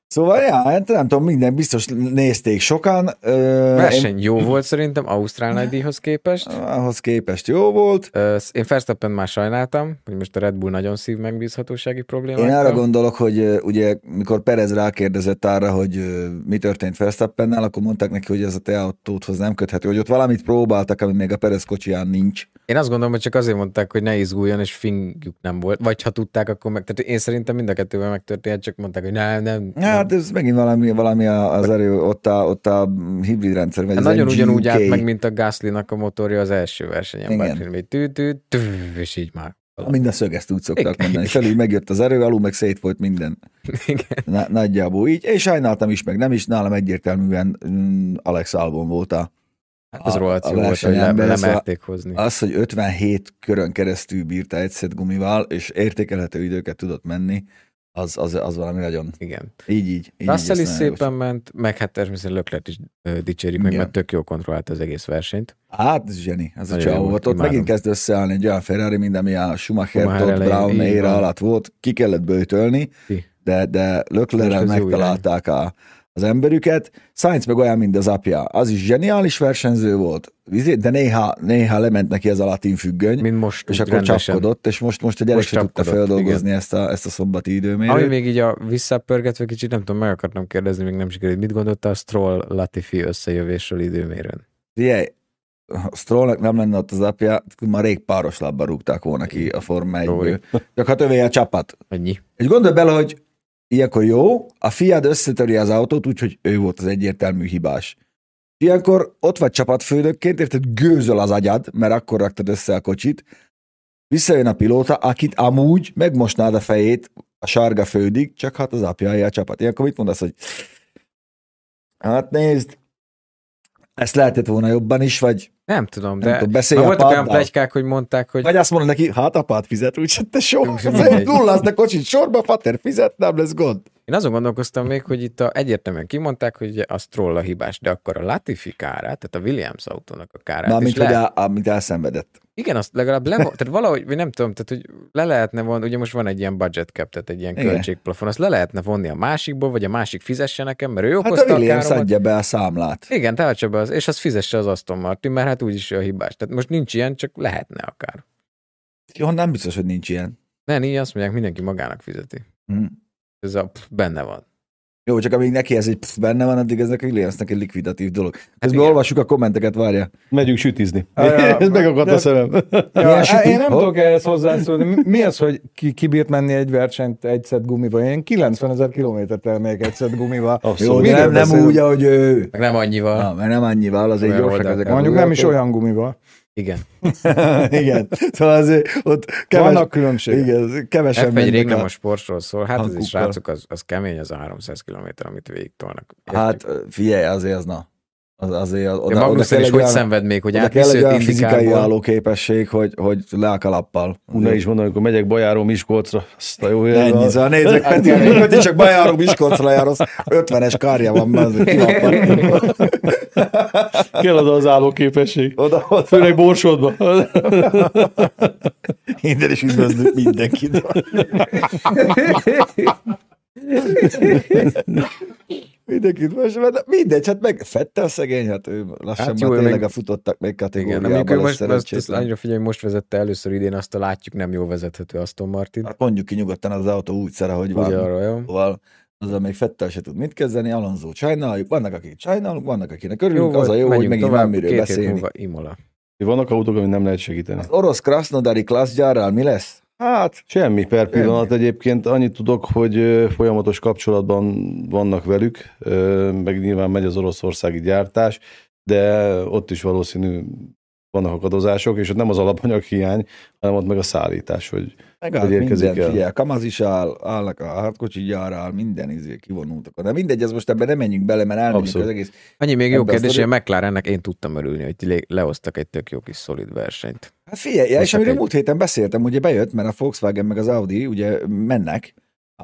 Szóval, ja, nem tudom, minden biztos nézték sokan. Verseny jó volt szerintem, Ausztrál Nagydíjhoz képest. Ahhoz képest jó volt. Én Verstappen már sajnáltam, hogy most a Red Bull nagyon szív megbízhatósági problémákkal. Én arra gondolok, hogy ugye, mikor Perez rákérdezett arra, hogy mi történt Verstappennel, akkor mondták neki, hogy ez a te autódhoz nem köthető, hogy ott valamit próbáltak, ami még a Perez kocsiján nincs. Én azt gondolom, hogy csak azért mondták, hogy ne izguljon, és fingjuk nem volt. Vagy ha tudták, akkor meg. Tehát én szerintem mind a kettőben megtörtént, csak mondták, hogy nem. Hát ez megint valami az erő, ott a hibrid rendszer. Hát nagyon ugyanúgy állt meg, mint a Gaslynak a motorja az első versenyen. Bárcsin, és így már. Minden szögezt úgy szokták mondani. Felül megjött az erő, alul meg szét volt minden. Igen. Nagyjából így. És sajnáltam is, meg nem is. Nálam egyértelműen Alex Albon volt a az rohadt jó volt, hogy lemerték hozni. Az, hogy 57 körön keresztül bírta egy szett gumival, és értékelhető időket tudott menni, Az valami nagyon... Igen. Így Russell is szépen ment, meg hát természetesen Leclerc is dicsérjük meg, mert tök jól kontrollált az egész versenyt. Hát, ez zseni, ez a csávó volt. Ott megint kezd összeállni egy olyan Ferrari, mint ami a Schumacher-tot Brown éra alatt volt. Ki kellett böjtölni, de Leclerc-el megtalálták az emberüket. Sainz meg olyan, mint az apja. Az is zseniális versenyző volt, de néha lement neki ez a latin függöny, most és akkor csapkodott, és most a gyerek se tudta feldolgozni ezt a szombati időmérőt. Ami még így a visszapörgetve kicsit, nem tudom, meg akartam kérdezni, még nem sikerült. Mit gondolta a Stroll-Latifi összejövésről időmérőn? Jaj, a Strollnak nem lenne ott az apja, már rég páros lábban rúgták volna ki a Forma 1-ből. Csak hát övé a csapat. Annyi. És gondolj bele, hogy ilyenkor jó, a fiad összetöri az autót, úgyhogy ő volt az egyértelmű hibás. Ilyenkor ott vagy csapatfőnökként, érted, gőzöl az agyad, mert akkor raktad össze a kocsit, visszajön a pilóta, akit amúgy megmosnád a fejét a sárga földig, csak hát az apja a csapat. Ilyenkor mit mondasz, hogy hát nézd, ezt lehetett volna jobban is, vagy nem tudom, de voltak olyan pletykák, hogy mondták, hogy... Vagy azt mondod neki, hát apád fizet, úgyhogy te soha nullázd a kocsit sorba, pater fizet, nem lesz gond. Én azon gondolkoztam még, hogy itt egyértelműen kimondták, hogy a Stroll a hibás, de akkor a Latifi kárát, tehát a Williams autónak a kárát... Mármint, hogy amit elszenvedett. Igen, azt legalább tehát valahogy, vagy nem tudom, tehát hogy le lehetne vonni, ugye most van egy ilyen budget cap, tehát egy ilyen költségplafon, azt le lehetne vonni a másikból, vagy a másik fizesse nekem, mert ő okozta a Williams káromat. Adja be a számlát. Igen, tárcsa be, és azt fizesse az Aston Martin, mert hát úgyis ő a hibás. Tehát most nincs ilyen, csak lehetne akár. Jó, nem biztos, hogy nincs ilyen. Nem, így azt mondják, mindenki magának fizeti. Ez a benne van. Jó, csak amíg neki ez egy benne van, addig ez a Williamsnek egy likvidatív dolog. Közben olvassuk a kommenteket, várja. Megyünk sütizni. Ez megakadt a szemem. Én nem tudok ehhez hozzászólni. Mi az, hogy ki bírt menni egy versenyt egy szett gumival? Én 90 000 kilométert elmegyek egy szett gumival. Abszolút. Nem úgy, ahogy ő. Meg nem annyival. Meg nem annyival, az egy gyorsak. Mondjuk nem is olyan gumival. Igen. Igen. Szóval azért ott vannak különbségek. Igen, kevesen mennek. F1 rég nem a sportról szól. Hát ez is, srácok, az kemény az a 300 kilométer, amit végig tolnak. Hát figyelj, azért az na. Azért oda, Magnussen is hogy szenved még, hogy átviszőt indikából. Fizikai állóképesség, hogy le a kalappal. Unna is mondom, amikor megyek Bajáról Miskolcra, azt a jó jelen. Ennyi, szóval nézzük, Peti csak Bajáról Miskolcra járos, 50-es kárja van, mert kilappan. Kell oda az állóképesség. Oda. Főleg Borsodban. Innen is üdvözlök mindenkit. Mindenkit most, mert mindegy, hát meg Fettel szegény, hát ő lassan hát jó, már tényleg a futottak meg kategóriában lesz szerencsétlen. Annyira figyelj, most vezette először idén azt a látjuk nem jól vezethető Aston Martin. Hát mondjuk ki nyugodtan az autó úgy szere, hogy van. Arra, azzal még Fettel se tud mit kezdeni, Alonso csájnáljuk, vannak akik csájnálunk, vannak akinek örülünk, jó, az a jó, hogy megint van miről beszélni. Vannak autók, amit nem lehet segíteni. Az orosz krasznodari klasszgyárral mi lesz? Hát, semmi per pillanat egyébként. Annyit tudok, hogy folyamatos kapcsolatban vannak velük, meg nyilván megy az oroszországi gyártás, de ott is valószínű vannak akadozások, és ott nem az alapanyag hiány, hanem ott meg a szállítás, hogy érkezik minden, el. Figyelj, Kamaz is áll, állnak a hardkocsi gyárral, minden izé kivonultak. De mindegy, ez most ebben nem menjünk bele, mert elmegyünk az egész. Annyi még jó kérdés, hogy a McLarennek én tudtam örülni, hogy lehoztak egy tök jó kis szolid versenyt. Hát figyelj, és amiről múlt héten beszéltem, ugye bejött, mert a Volkswagen meg az Audi ugye mennek,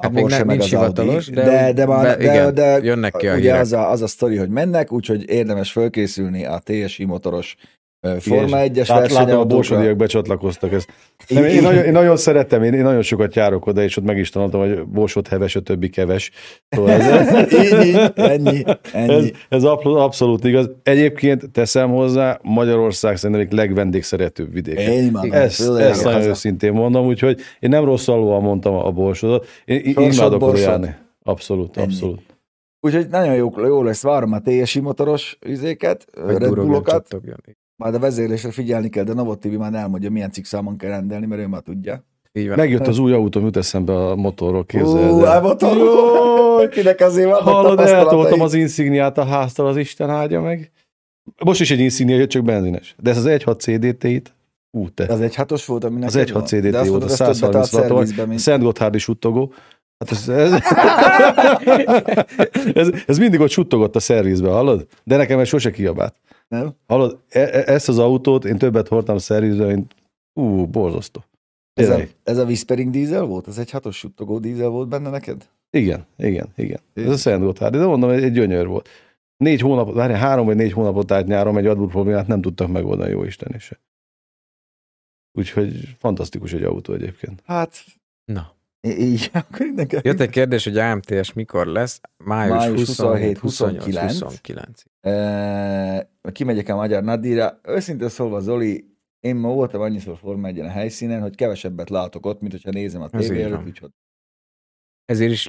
a hát Porsche meg az Audi, de jönnek ki a hírek. Az a sztori, hogy mennek, úgyhogy érdemes fölkészülni a TSI motoros Forma 1-es versenyen. A borsodiak becsatlakoztak ezt. Én nagyon szeretem, én nagyon sokat járok oda, és ott meg is tanultam, hogy borsod heves, a többi keves. Ennyi. Ez abszolút igaz. Egyébként teszem hozzá, Magyarország szerintem egy legvendégszeretőbb vidék. Ezt nagyon őszintén mondom, úgyhogy én nem rossz alóan mondtam a borsodot. Én imádok oda járni. Abszolút. Úgyhogy nagyon jó lesz, várom a TSI motoros üzéket, Red Bullokat. Majd a vezérlésre figyelni kell, de Novot TV már elmondja, milyen cikkszámon kell rendelni, mert ő már tudja. Megjött az új autóm, jut eszembe a motorról, képzeld. A motorról! Kinek azért van hallod, a eltoltam az Insigniát a háztal, az Isten áldja meg. Most is egy Insignia, csak benzines. De ez az 1.6 CDT-t, te. Az 1.6-os volt, aminek az 1.6 CDT volt, a 130 Szent Gotthárdi suttogó. Hát ez mindig ott suttogott a szervizbe, hallod? De nekem ez sose kiabált. Nem? Hallod, ezt az autót én többet hordtam szervizbe, mint borzasztó. Ez a Whispering dízel volt? Ez egy hatos suttogó dízel volt benne neked? Igen. Ez a Szent Gotthárdi, de mondom, egy gyönyör volt. 4 hónapot, várjál, 3 vagy 4 hónapot állt nyáron, egy adbur problémát nem tudtak megoldani, jó Isten is. Úgyhogy fantasztikus egy autó egyébként. Hát, na. Jött egy kérdés, hogy AMTS mikor lesz? Május 27-29. Kimegyek a Magyar Nadira. Őszintén szólva, Zoli, én ma voltam annyiszor Forma 1-en a helyszínen, hogy kevesebbet látok ott, mint hogyha nézem a tévéről, úgyhogy ezért is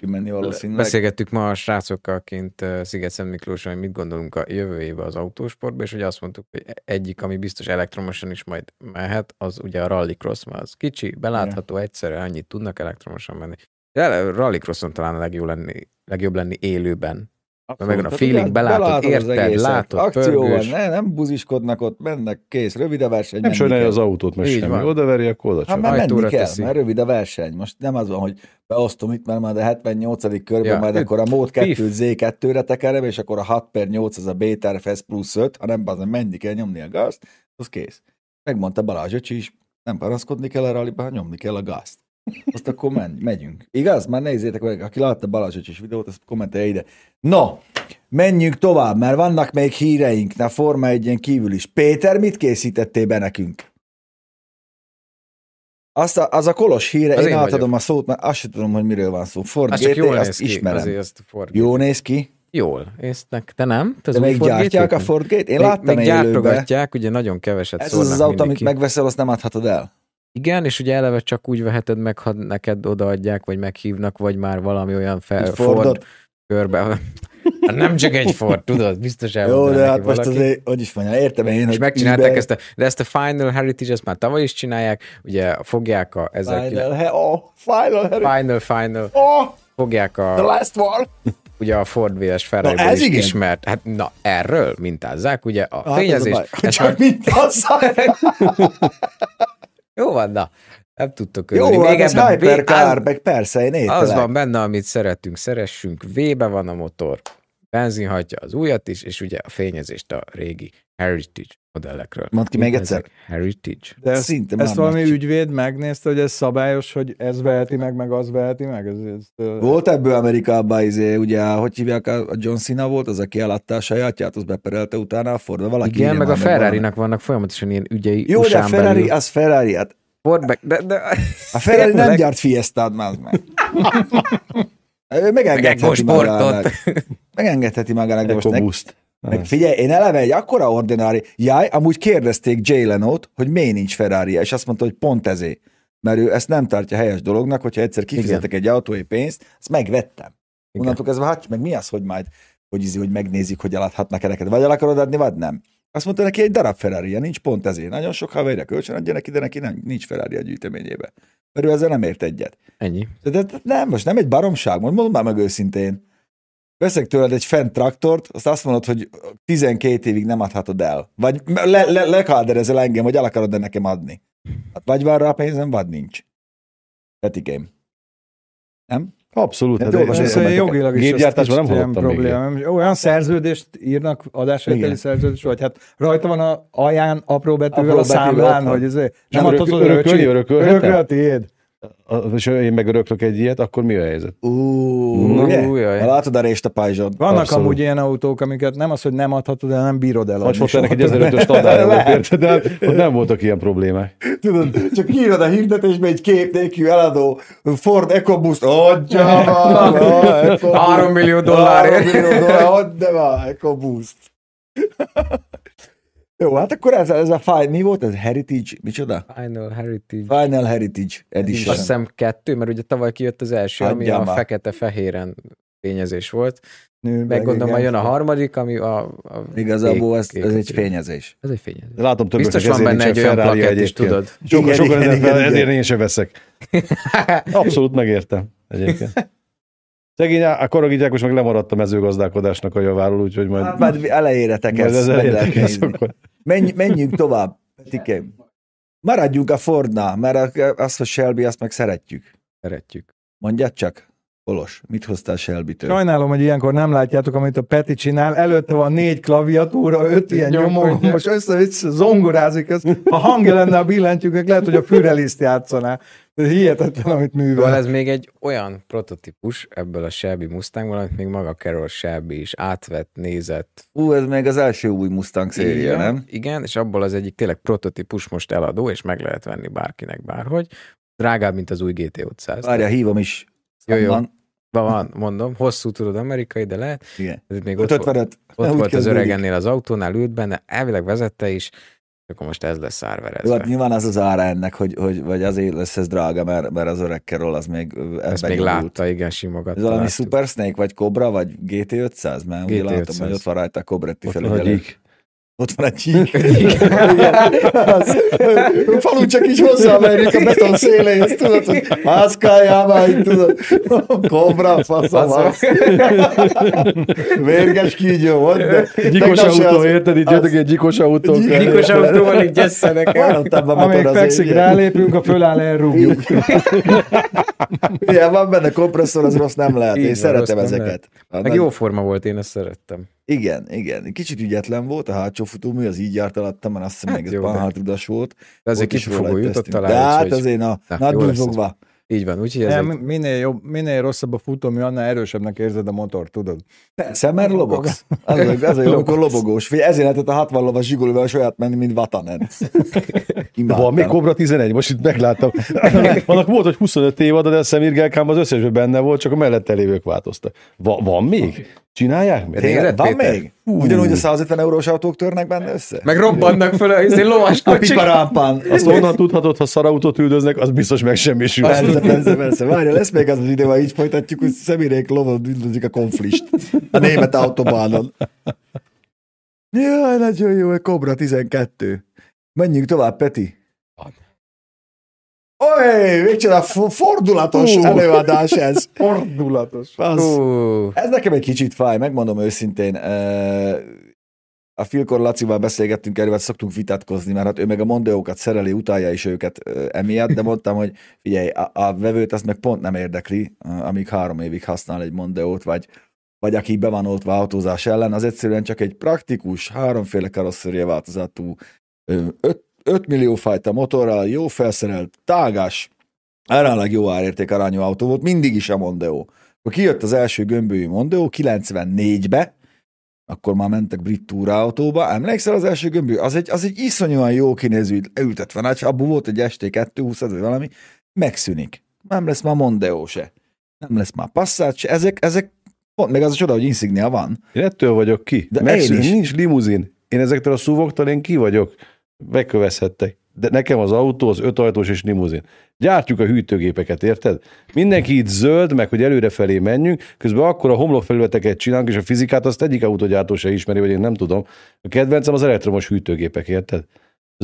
beszélgettük ma a srácokkal kint Sziget-Szent Miklóson, hogy mit gondolunk a jövő évben az autósportban, és hogy azt mondtuk, hogy egyik, ami biztos elektromosan is majd mehet, az ugye a rallycross, mert az kicsi, belátható, egyszerre annyit tudnak elektromosan menni. De rallycrosson talán a legjobb lenni élőben. Abszolút, megvan a feeling, belátod, érted, látod, akcióval, nem buziskodnak ott, mennek, kész, rövid a verseny. Nem sajnálja az autót, mert semmi, odaveri, akkor oda csak. Hát menni kell, mert rövid a verseny. Most nem az van, hogy beosztom itt, mert már a 78. körben, majd akkor a mód 2 Z2-re tekerem, és akkor a 6/8 az a B-terv, +5, hanem az menni kell, nyomni a gázt, az kész. Megmondta Balázs öcsi is, nem paraszkodni kell a rallyban, nyomni kell a gázt. Azt akkor megyünk. Igaz? Már nézzétek meg, aki látta Balázs öcsi videót, azt kommentelje ide. No, menjünk tovább, mert vannak még híreink, na Forma 1-en kívül is. Péter, mit készítettél be nekünk? Az a kolos híre, az én átadom vagyok. A szót, mert azt sem tudom, hogy miről van szó. Ford GT, azt ismerem. Jól néz ki? Jól. Te nem? De még gyártják a Ford GT? Én láttam élőben. Még gyártogatják, ugye nagyon keveset szólnak mindenki. Ez az autó, amit megveszel, azt nem adhatod el. Igen, és ugye eleve csak úgy veheted meg, ha neked odaadják, vagy meghívnak, vagy már valami olyan Ford körbe. Nem csak egy Ford, tudod, biztos elmondani. Jó, de hát most azért, hogy is mondja, értem én, hogy megcsinálták ezt a Final Heritage, ezt már tavaly is csinálják, ugye fogják a... Final Heritage. Fogják a... The last one. Ugye a Ford V-es Ferrari is ismert. Hát na, erről mintázzák, ugye a fényezés... Csak mintázzák! Jó van, na. Nem tudtok örülni. Jó van, ez hypercar, meg persze, én értelek. Az van benne, amit szeretünk, szeressünk. V-be van a motor, benzinhajtja az újat is, és ugye a fényezést a régi Heritage modellekről. Mondd ki még egyszer. Heritage. De ezt valami ügyvéd megnézte, hogy ez szabályos, hogy ez veheti meg az veheti meg? Ez volt ebből Amerikában, ugye, hogy hívják, a John Cena volt, az, aki eladta a sajátját, az beperelte utána a Fordba valaki. Igen, meg a Ferrari-nak vannak folyamatosan ilyen ügyei. Jó, de a Ferrari, az Ferrari, hát de a Ferrari nem gyárt Fiestát, már meg. Ő megengedheti magának. De most meg figyelj, én eleve egy akkora ordinári, amúgy kérdezték Jay Leno-t, hogy miért nincs Ferrari-ja, és azt mondta, hogy pont ezért. Mert ő ezt nem tartja helyes dolognak, hogyha egyszer kifizetek egy autói pénzt, azt megvettem. Onnantól kezdve, hát meg mi az, hogy majd, hogy megnézik, hogy eladhatnak-e neked, vagy el akarod adni, vagy nem. Azt mondta neki, egy darab Ferrari-ja nincs, pont ezért. Nagyon sok haverja kölcsön adja neki, de neki nem, nincs Ferrari a gyűjteményébe. Mert ő ezzel nem ért egyet. Ennyi. De nem, most nem egy baromság, mondd már meg őszintén. Veszek tőled egy fent traktort, azt mondod, hogy 12 évig nem adhatod el. Vagy lekáderezel engem, hogy el akarod-e nekem adni. Hát vagy van rá pénzem, vagy nincs. Petikém. Nem? Abszolút. Ez jogilag is gépgyártásban nem probléma. Olyan szerződést írnak, adásvételi szerződést, vagy hát rajta van a alján apró betűvel a számlán, hogy ez nem adhatod örökölni. És én meg öröklök egy ilyet, akkor mi a helyzet? Ha látod a részt a pajzsod. Vannak abszolút. Amúgy ilyen autók, amiket nem az, hogy nem adhatod, de nem bírod el. Hogy volt ennek egy 1500-ös tanárjából, de ott nem voltak ilyen problémák. Tudod, csak írod a hirdetésbe egy kép nélkül eladó Ford EcoBoost, adja már! $3 millió add már, EcoBoost. Jó, hát akkor ez a fáj, mi volt ez? Heritage, micsoda? Final Heritage Edition. Azt hiszem 2, mert ugye tavaly kijött az első, ami a fekete-fehéren fényezés volt. Meggondolom, jön a harmadik, ami a igazából ez egy fényezés. Látom többet, biztos van benne egy olyan plakett is, tudod. Sokan ezért én sem veszek. Abszolút megértem egyébként. Szegény, a koragígyákos meg lemaradt a mezőgazdálkodásnak a javáról, úgyhogy majd... Hát már elejére tekezd, meg lehet nézni. Menjünk tovább, Petikém. Maradjunk a Fordnál, mert azt, hogy Shelby, azt meg szeretjük. Mondjad csak. Olos, mit hoztál Shelby-től? Sajnálom, hogy ilyenkor nem látjátok, amit a Peti csinál. Előtte van 4 klaviatúra, 5 ilyen nyomó, most össze-vissza zongorázik. Ha hangja lenne a billentyűknek, lehet, hogy a fűreliszt játszaná. De hihetetlen, amit művel. Van ez még egy olyan prototípus ebből a Shelby Mustangból, amit még maga Carol Shelby is átvett, nézett. Ú, ez még az első új Mustang széria, nem? Igen, és abból az egyik tényleg prototípus most eladó, és meg lehet venni bárkinek bárhogy. Drágább, mint az új GT500. Várja, hívom is. Jó. Van, mondom, hosszú, tudod, amerikai, de lehet. Igen. Ez még ott volt az öregennél az autónál, ült benne, elvileg vezette is, akkor most ez lesz árverezve. Hát nyilván az az ára ennek, hogy vagy azért lesz ez drága, mert az öreg Carol az még ezt még látta, igen, simogatta. Ez valami Super Snake, vagy Cobra, vagy GT500? Mert ugye látom, hogy ott van rajta a Cobretti felügyelők. Ott van egy csík. Falu csak így hozzáverjük a beton széléhez, tudod, hogy mászkáljál így, tudod, kobra, faszavassz. Vérges kígyó volt, de... Gyikos autó, érted? Így jöttek egy gyikos autó. Gyikos autóval így gyesszenek el. Amelyik fekszik, rálépünk, a föláll elrúgjuk. Igen, van benne kompresszor, az rossz nem lehet. Én szeretem ezeket. Meg jó forma volt, én ezt szerettem. Igen. Kicsit ügyetlen volt a hátsó futómű, az így járt alattam, mert azt hiszem, hogy ez pánhátudas volt. De azért kifogó jutott talán. De hát azért nagy dúzogva. Így van, úgyhogy ez... Minél rosszabb a futómű, annál erősebbnek érzed a motor, tudod? Persze, mert lobogsz. Ez a jó, akkor lobogós. Ezért lehetett a 60 lovas zsigolóval saját menni, mint Vatanen. Van még Cobra 11, most itt megláttam. Annak volt, hogy 25 évad, de a szemirgálkám az összesben benne volt, csak a mellette lévők változtak. Van még? Csinálják? Tényleg, van még? Ugyanúgy a 150 eurós autók törnek benne össze? Meg robbannak föl, és én lovas kocsik. A piparámpán. Azt onnan tudhatod, ha szarautót üldöznek, az biztos megsemmisül. Persze. Várja, lesz még az az idő, ha így folytatjuk, hogy személyek lovon üldözik a konflist. A német autobánon. Jaj, nagyon jó, a Cobra 12. Menjünk tovább, Peti. Ojj, végcsoda, fordulatos előadás ez. Fordulatos. Ez nekem egy kicsit fáj, megmondom őszintén. A Filkor Lacival beszélgettünk erről, szoktunk vitatkozni, mert hát ő meg a Mondeókat szereli, utálja is őket emiatt, de mondtam, hogy figyelj, a vevőt azt meg pont nem érdekli, amíg 3 évig használ egy Mondeót, vagy aki be van oltva autózás ellen, az egyszerűen csak egy praktikus, 3-féle karosszéria változatú 5 millió fajta motorral, jó felszerelt, tágás, jelenleg jó árérték arányú autó volt, mindig is a Mondeo. Akkor kijött az első gömbölyű Mondeo 94-be, akkor már mentek brit túraautóba, emlékszel az első gömbölyű? Az egy iszonyúan jó kinéző ültetve nagy, abból volt egy ST220 vagy valami, megszűnik. Nem lesz már Mondeo se. Nem lesz már Passat se. Ezek pont meg az a csoda, hogy Insignia van. Én ettől vagyok ki. De megszűnik, nincs limuzin. Én ezektől a SUV-októl én ki vagyok. Megkövezhettek. De nekem az autó az 5 ajtós és limuzin. Gyártjuk a hűtőgépeket, érted? Mindenki itt zöld, meg hogy előrefelé menjünk, közben akkor a homlokfelületeket csinálunk, és a fizikát azt egyik autógyártó se ismeri, vagy én nem tudom. A kedvencem az elektromos hűtőgépek, érted?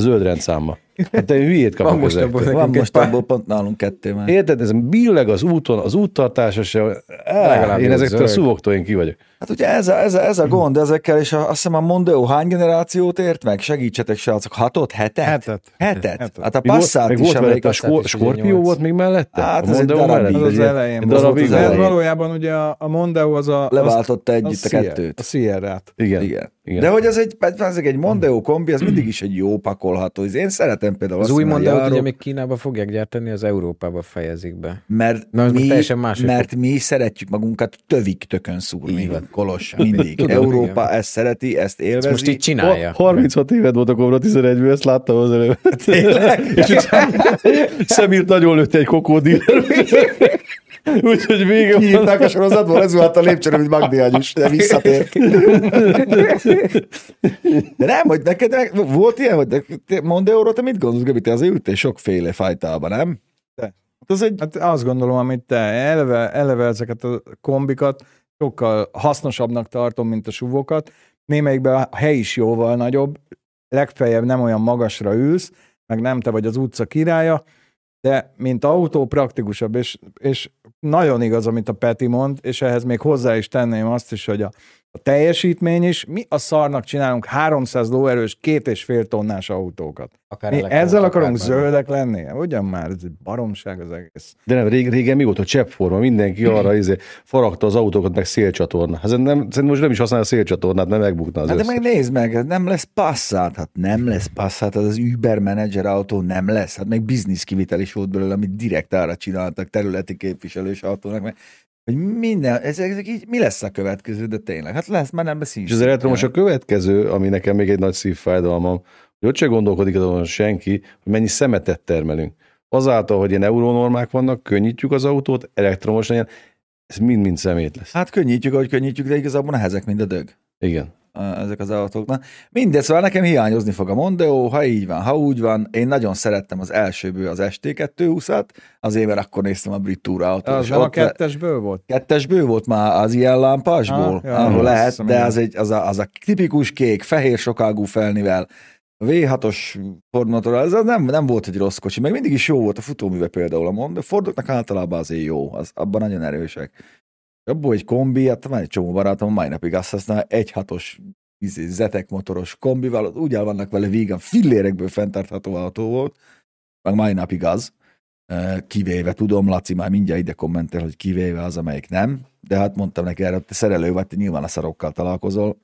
Zöld rendszámmal. Hát te hülyét kapok ezektől. Van most abból pont nálunk 2 már. Érted? Ez billeg az úton, az úttartása se. Én ezektől a SUV-októl én ki vagyok. Hát ugye ez a gond ezekkel, és azt hiszem a Mondeo hány generációt ért meg? Segítsetek, srácok. 6-ot? 7-et? Hát a Passat is emlék. A Scorpio volt még mellette? Hát ez egy darabig. Az elején. Valójában ugye a Mondeo az a... Leváltotta együtt a 2-t. A Sierra-t. Igen. De hogy ez egy Mondeo kombi, ez mindig is egy jó pakolható. Én szeretem például az új Mondeót, ugye még Kínába fogják gyártani, az Európába fejezik be. Mert mi szeretjük magunkat tövig tökön szúrni. Kolossa. Mindig. Tudom, Európa igen. Ezt szereti, ezt élvezi. Ezt most így csinálja. 36 évet volt a Cobra 11-ből, ezt láttam az előbb. Tényleg? És Szemírt nagyon lőtte egy kokodil. Úgyhogy vége van. Kiírták a sorozatból, ez volt a lépcsőre, mint Magdi Anyus, de visszatért. De nem, hogy neked volt ilyen, hogy Mondeóról te mit gondolsz, Göbi, te azért ültél sokféle fajtában, nem? Hát azt gondolom, amit te eleve ezeket a kombikat sokkal hasznosabbnak tartom, mint a SUV-okat. Némelyikben a hely is jóval nagyobb, legfeljebb nem olyan magasra ülsz, meg nem te vagy az utca királya, de mint autó praktikusabb, és nagyon igaz, amit a Peti mond, és ehhez még hozzá is tenném azt is, hogy a a teljesítmény is, mi a szarnak csinálunk 300 lóerős, 2,5 tonnás autókat. Ezzel akarunk zöldek lenni? Ugyan már, ez egy baromság az egész. De nem, régen mi volt, hogy cseppforma, mindenki arra faragta az autókat, meg szélcsatorna. Szerintem most nem is használja a szélcsatornát, mert megbukna az hát összes. De meg nézd meg, nem lesz Passat, hát nem lesz Passat, az Uber Manager autó nem lesz, hát meg bizniszkivitel is volt belőle, amit direkt arra csináltak területi képviselős autónak, mert hogy minden, ezek így, mi lesz a következő, de tényleg, hát lesz, már nem beszélni. És az elektromos a következő, ami nekem még egy nagy szívfájdalmam, hogy ott se gondolkodik azon senki, hogy mennyi szemetet termelünk. Azáltal, hogy ilyen eurónormák vannak, könnyítjük az autót, elektromos legyen, ez mind-mind szemét lesz. Hát könnyítjük, ahogy könnyítjük, de igazából nehezek, mint a dög. Igen. Ezek az autóknak. Mindez, szóval nekem hiányozni fog a Mondeo, ha így van, ha úgy van. Én nagyon szerettem az elsőből az ST220-at, azért mert akkor néztem a brit túraautót. Az a kettesből volt? Kettesből volt már az ilyen lámpásból, ahol lehet, de az a tipikus kék, fehér sokágú felnivel, a V6-os Ford motor, ez nem volt egy rossz kocsi, meg mindig is jó volt a futóműve például a Mondeo. Fordoknak általában azért jó, abban nagyon erősek. Abból egy kombi, hát van egy csomó barátom, mai napig azt használ, egy hatos zetek motoros kombival, úgy el vannak vele vígan, fillérekből fenntartható autó volt, meg mai napig az, kivéve, tudom, Laci már mindjárt ide kommentel, hogy kivéve az, amelyik nem, de hát mondtam neki erre, hogy te szerelő vagy, te nyilván a szarokkal találkozol,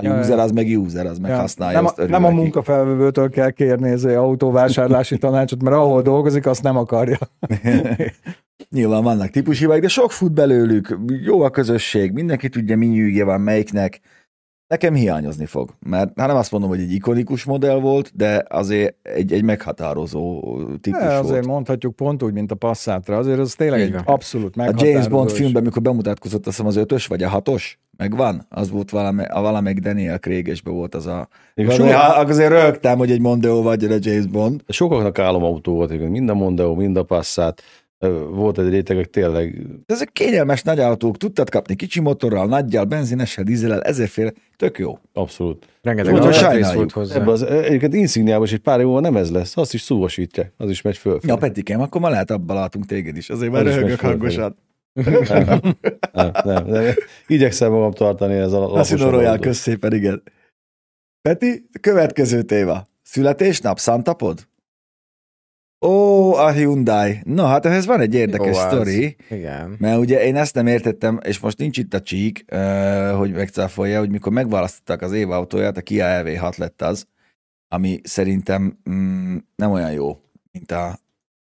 a user az meg használja. Nem a munkafelvevőtől kell kérni az autóvásárlási tanácsot, mert ahol dolgozik, azt nem akarja. Nyilván vannak típushibák, de sok fut belőlük, jó a közösség, mindenki tudja, mi nyűgje van melyiknek. Nekem hiányozni fog, mert hát nem azt mondom, hogy egy ikonikus modell volt, de azért egy meghatározó típus volt. Azért mondhatjuk pont úgy, mint a Passatra, azért az tényleg egy abszolút meghatározó. A James Bond filmben, mikor bemutatkozott, azt hiszem az 5-ös vagy a 6-os, megvan, az volt valamelyik Daniel Craig-esben volt az a... Azért rögtem, hogy egy Mondeo vagy a James Bond. Sokaknak álomautó volt, mind a Mondeo, mind a Passat. Volt egy rétegek tényleg. De ezek kényelmes nagy autók, tudtad kapni kicsi motorral, nagyjal, benzinessel, dízelel, ezerféle, tök jó. Abszolút. Rengeteg alaprész volt hozzá. Egyébként Insigniában is egy pár jóval nem ez lesz, azt is szúvasítja, az is megy föl. Ja, Petikém, akkor ma lehet abban látunk téged is, azért már röhögök hangosan. Nem. Igyekszem magam tartani ez a lapos. Azt inorolják köz szépen, igen. Peti, következő téma. Születésnap, Santa Pod? Ó, a Hyundai. Na, hát ehhez van egy érdekes sztori. Igen. Mert ugye én ezt nem értettem, és most nincs itt a csík, hogy megcáfolja, hogy mikor megválasztották az év autóját, a Kia EV6 lett az, ami szerintem nem olyan jó, mint a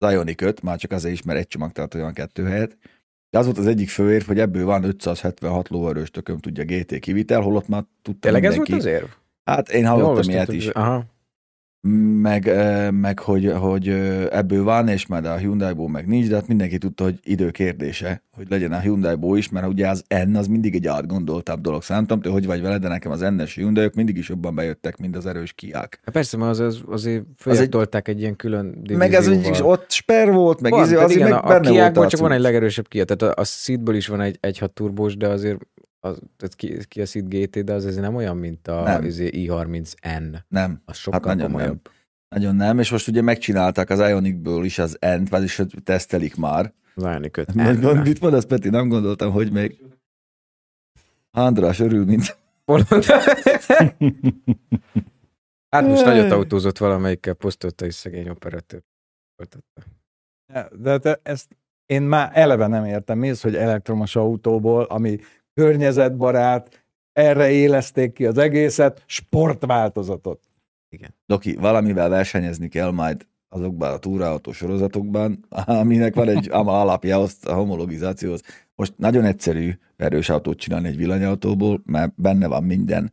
Ioniq 5, már csak azért is, mert egy csomagtartó olyan 2 helyet. De az volt az egyik főérv, hogy ebből van 576 lóerős, tököm tudja GT kivitel, holott már tudta mindenki. Tényleg ez volt az érv? Hát én hallottam ilyet is. Aha. Meg hogy ebből van, és már a Hyundai-ból meg nincs, de hát mindenki tudta, hogy idő kérdése, hogy legyen a Hyundai-ból is, mert ugye az N az mindig egy átgondoltabb dolog. Számítom, te hogy vagy vele, de nekem az N-es Hyundai-ok mindig is jobban bejöttek, mint az erős Kiák. Hát persze, mert azért feljártolták egy ilyen külön divízióval. Meg ez mindig is ott sper volt, meg van, azért igen, meg a Kiákból csak van egy legerősebb Kia, tehát a Ceed-ből is van egy 6 turbós, de azért ki a Ceed GT, de az azért nem olyan, mint a i30N. Nem. Az sokkal hát komolyabb. Nagyon nem, és most ugye megcsinálták az Ioniq-ből is az N-t, vagyis hogy tesztelik már. Az Ioniq 5 N-re. Mit mondasz, Peti? Nem gondoltam, hogy még... András örül, mint... Hát most nagyot autózott valamelyikkel, posztolta is szegény operatőr. De ezt én már eleve nem értem. Mi az, hogy elektromos autóból, ami... környezetbarát, erre éleszték ki az egészet, sportváltozatot. Igen. Doki, valamivel versenyezni kell majd azokban a túraautó sorozatokban, aminek van egy alapja azt a homologizációhoz. Most nagyon egyszerű erős autót csinálni egy villanyautóból, mert benne van minden.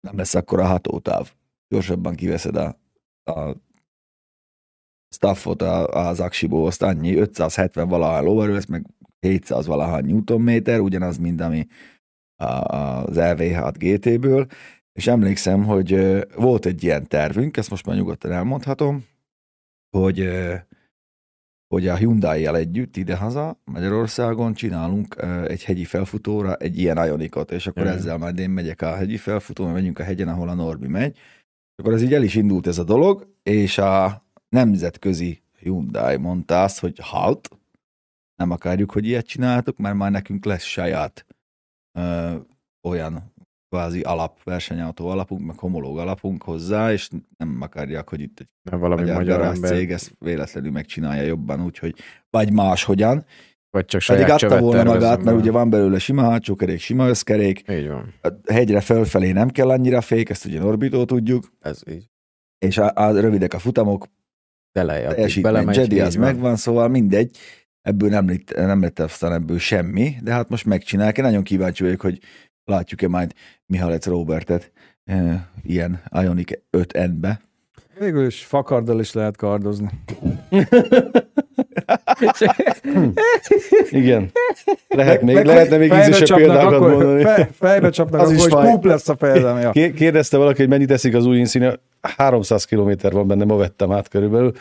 Nem lesz akkora hatótáv. Gyorsabban kiveszed a staffot az aksiból, azt annyi 570 valahány lóerő, ezt meg 700 valahány newtonméter, ugyanaz, mint ami az LV6 GT-ből, és emlékszem, hogy volt egy ilyen tervünk, ezt most már nyugodtan elmondhatom, hogy a Hyundai-jel együtt idehaza Magyarországon csinálunk egy hegyi felfutóra egy ilyen Ioniqot, és akkor ezzel majd én megyek a hegyi felfutóra, megyünk a hegyen, ahol a Norbi megy, és akkor ez így el is indult ez a dolog, és a nemzetközi Hyundai mondta azt, hogy halt, nem akarjuk, hogy ilyet csináltok, mert már nekünk lesz saját olyan kvázi alapversenyautó alapunk, meg homológ alapunk hozzá, és nem akarják, hogy itt egy magyar cég ezt véletlenül megcsinálja jobban, úgyhogy vagy máshogyan. Vagy csak saját pedig adta volna magát, mert ugye van belőle sima hátsókerék, sima összkerék. Így van. A hegyre fölfelé nem kell annyira fék, ezt ugye Norbitól tudjuk. Ez így. És a rövidek a futamok, teljesítmény, Jedi az megvan, szóval mindegy. Ebből nem lett aztán ebből semmi, de hát most megcsinálják. Én nagyon kíváncsi vagyok, hogy látjuk-e majd Mihalec Robertet ilyen Ioniq 5N-be. Végül is fakarddal is lehet kardozni. Igen. Lehetne még ízűsebb példákat mondani. Fejbe csapnak, az akkor is púp lesz a fejedem. Ja. Kérdezte valaki, hogy mennyit eszik az új Insignia. 300 kilométer van benne, ma vettem át körülbelül.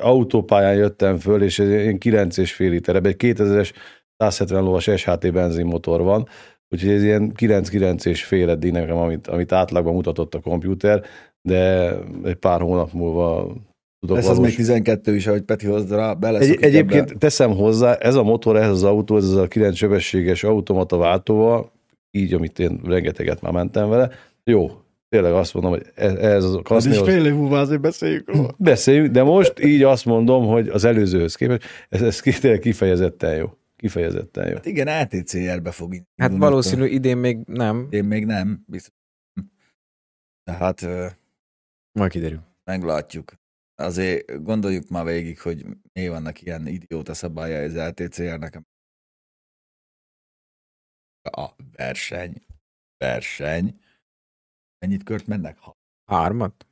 Autópályán jöttem föl, és én 9,5 liter, ebben egy 2000-es 170 lovas SHT benzinmotor van, úgyhogy ez ilyen 9,5 eddig nekem, amit átlagban mutatott a kompjúter, de egy pár hónap múlva tudok valós. Ez még 12 is, ahogy Peti hozzá rá, beleszokik ebben. Egyébként teszem hozzá, ez a motor, ez az autó, ez a 9 sebességes automata váltóval, így, amit én rengeteget már mentem vele, jó. Tényleg azt mondom, hogy ez az a kasznéhoz... Ez is fél év múlva azért beszéljük róla. Beszéljük, de most így azt mondom, hogy az előzőhöz képest, ez tényleg kifejezetten jó. Kifejezetten jó. Hát igen, ATCR-be fog indulni. Hát valószínű idén még nem. Idén még nem, biztos. De hát... Majd kiderül. Meglátjuk. Azért gondoljuk már végig, hogy mi vannak ilyen idióta szabályai az ATCR-nek. A verseny. Ennyit kört mennek? Hármat?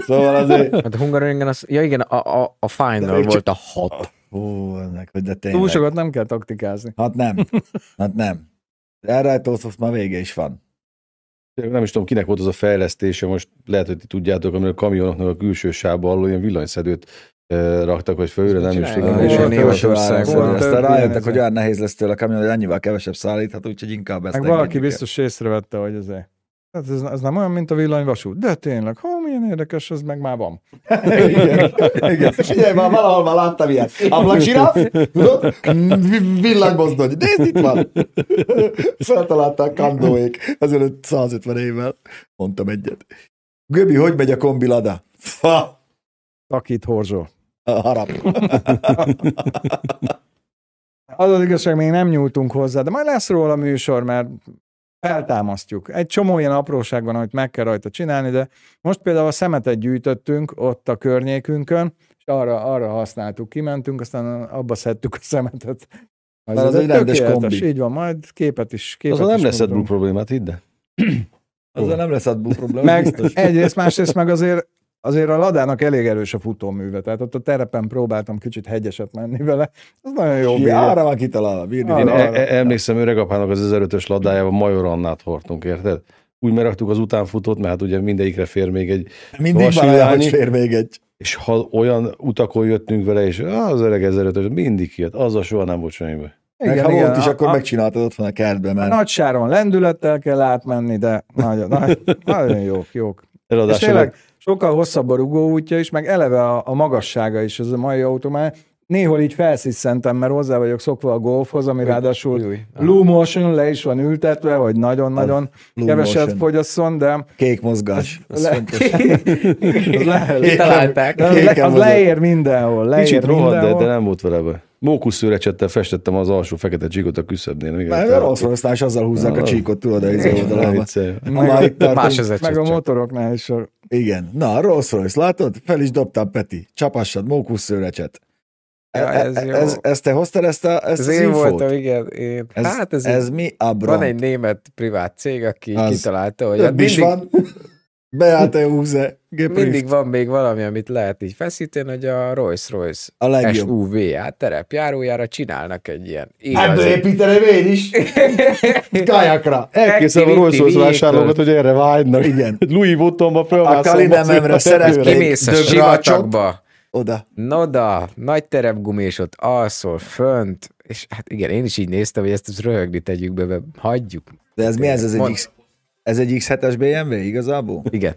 Szóval azért... Hát a Hungaroringen az... Ja igen, a final volt csak... a 6. Hú, ennek, hogy de tényleg... Túl sokat nem kell taktikázni. Hát nem. Elrajtóztatsz már vége is van. Nem is tudom, kinek volt az a fejlesztése, most lehet, hogy ti tudjátok, amiről a kamionoknak a külső sávba alul ilyen villanyszedőt raktak, hogy fölülre nem is tudom. Aztán rájöttek, hogy olyan nehéz lesz tőle a kamion, hogy annyival kevesebb szállítható, úgyhogy inkább ezt engedjük. Valaki biztos észrevette, hogy azért. Hát ez nem olyan, mint a villanyvasút. De tényleg, milyen érdekes, ez meg már van. Igen. Figyelj, már valahol már láttam ilyet. Ablakzsiráf, tudod? Villanymozdony. Nézd, itt van. Feltalálták kandóék. Ezelőtt 150 évvel. Mondtam egyet. Göbi, hogy megy a kombilada? Fa! Takít horzsol. Harap. Az az igazság, még nem nyúltunk hozzá, de majd lesz róla műsor, mert feltámasztjuk. Egy csomó ilyen apróság van, amit meg kell rajta csinálni, de most például a szemetet gyűjtöttünk ott a környékünkön, és arra használtuk, kimentünk, aztán abba szedtük a szemetet. Az egy rendes kombi. Így van, majd képet is azzal nem lesz adbú problémát, hidd el. Azzal nem lesz adbú problémát, biztos. Egyrészt, másrészt meg azért a ladának elég erős a futóműve, tehát ott a terepen próbáltam kicsit hegyeset menni vele, az nagyon jó bírja. Ára van kitalálva. Én emlékszem, öregapának az 1005-ös ladájában Major Annát hordtunk, érted? Úgy meraktuk az utánfutót, mert hát ugye mindegyikre fér még egy vasvillányi, és ha olyan utakon jöttünk vele, és az öreg 1005-ös mindig kijött, azzal soha nem volt semmi baj. Igen, ha volt is, akkor megcsináltad ott van a kertben. Mert... Nagy sáron lendülettel kell átmenni, de nagyon jók. És tényleg sokkal hosszabb a rugóútja is, meg eleve a magassága is ez a mai autó már. Néhol így felszisszentem, mert hozzá vagyok szokva a Golfhoz, ami ráadásul Blue Motion le is van ültetve, hogy nagyon-nagyon keveset fogyasszon, de... Kék mozgás. Találták. Az leér mindenhol. Kicsit rohadt, de nem volt vele be. Mókuszszőrecsettel festettem az alsó fekete csíkot a küszöbnél. A Rolls-Royce-nál is azzal húzzák a csíkot, tudod, a izé oldalába. Meg a motoroknál is. Igen. Na, Rolls-Royce, látod? Fel is dobtam, Peti. Csapassad, mókuszszőrecset. Ja, ez te hoztad ezt az infót? Voltam, igen. Hát ez mi a brand? Van egy német privát cég, aki kitalálta, hogy... Mindig van. Beállt-e húz-e? Mindig van még valami, amit lehet így feszíteni, hogy a Rolls-Royce SUV-ját terepjárójára csinálnak egy ilyen... Hát építenem én is! Kajakra! Elkészem a Rolls-Royce vásárlókat, hogy erre vágynak. Louis Vuittonba fölvászom. A kalinememre szeretnék kimész a sivatagba. Oda. Noda, nagy terepgumi, és ott alszol fönt, és hát igen, én is így néztem, hogy ezt röhögni tegyük be, hagyjuk. De ez mi ez? Ez egy X7-es BMW igazából? Igen.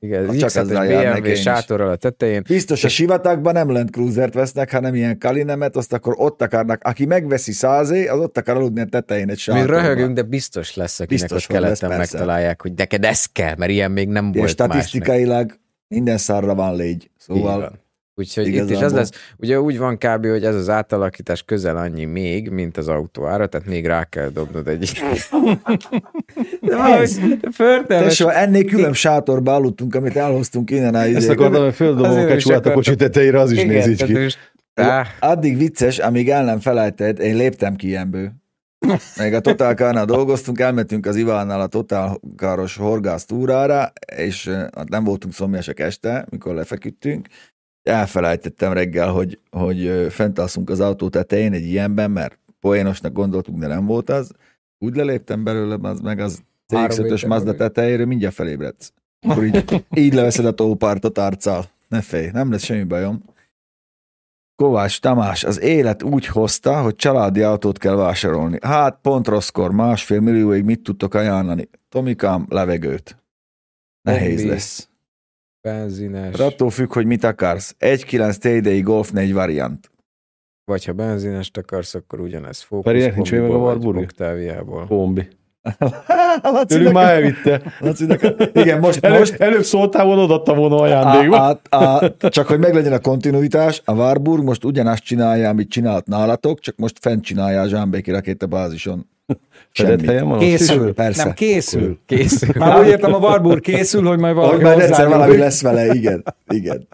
Igen, ha csak ezzel jár BMW sátor a tetején. Biztos a sivatagban nem Land Cruisert vesznek, hanem ilyen Kalinemet, azt akkor ott akarnak, aki megveszi 100-é, az ott akar aludni a tetején egy sátorban. Mi röhögünk, de biztos lesz, akinek biztos, ott keleten lesz, megtalálják, hogy neked ez kell, mert ilyen még nem volt másnak. Statisztikailag minden szarra van légy, szóval... Úgyhogy igazából. Itt is az lesz, ugye úgy van kb., hogy ez az átalakítás közel annyi még, mint az autóára, tehát még rá kell dobnod egy... De valahogy förtelmes... Ennél külön sátorba aludtunk, amit elhoztunk innen a idejét. Ezt akartam, hogy földobom a kecsúát a kocsi tetejére, az is néz így ki. Addig vicces, amíg el nem felejted, én léptem ki ilyenből. Még a Total Car-nál dolgoztunk, elmentünk az Ivánnal a Total Car-os horgász túrára, és nem voltunk szomjasak este, mikor lefeküdtünk. Elfelejtettem reggel, hogy fenntalszunk az autó tetején egy ilyenben, mert poénosnak gondoltuk, de nem volt az. Úgy leléptem belőle, az meg az CX-5-ös Mazda tetejéről mindjárt felébredsz. Akkor így leveszed a tópártot arccal. Ne félj, nem lesz semmi bajom. Kovács Tamás, az élet úgy hozta, hogy családi autót kell vásárolni. Hát pont rosszkor, 1,5 millióig mit tudtok ajánlani? Tomikám, levegőt. Nehéz lesz. Benzines. Attól függ, hogy mit akarsz. 1.9 TDI Golf 4 variant. Vagy ha benzinest akarsz, akkor ugyanez. Fókusz Perinek kombiból vagy Octaviából. Kombi. Tőlük már elvitte. Igen, most előbb szóltál volna, odaadta volna ajándékba. Csak hogy meglegyen a kontinuitás, a Warburg most ugyanazt csinálja, amit csinált nálatok, csak most fent csinálja a zsámbéki rakétabázison. Készül. Már úgy értem, a Warburg készül, hogy majd valami hozzá. Már egyszer valami lesz vele, igen.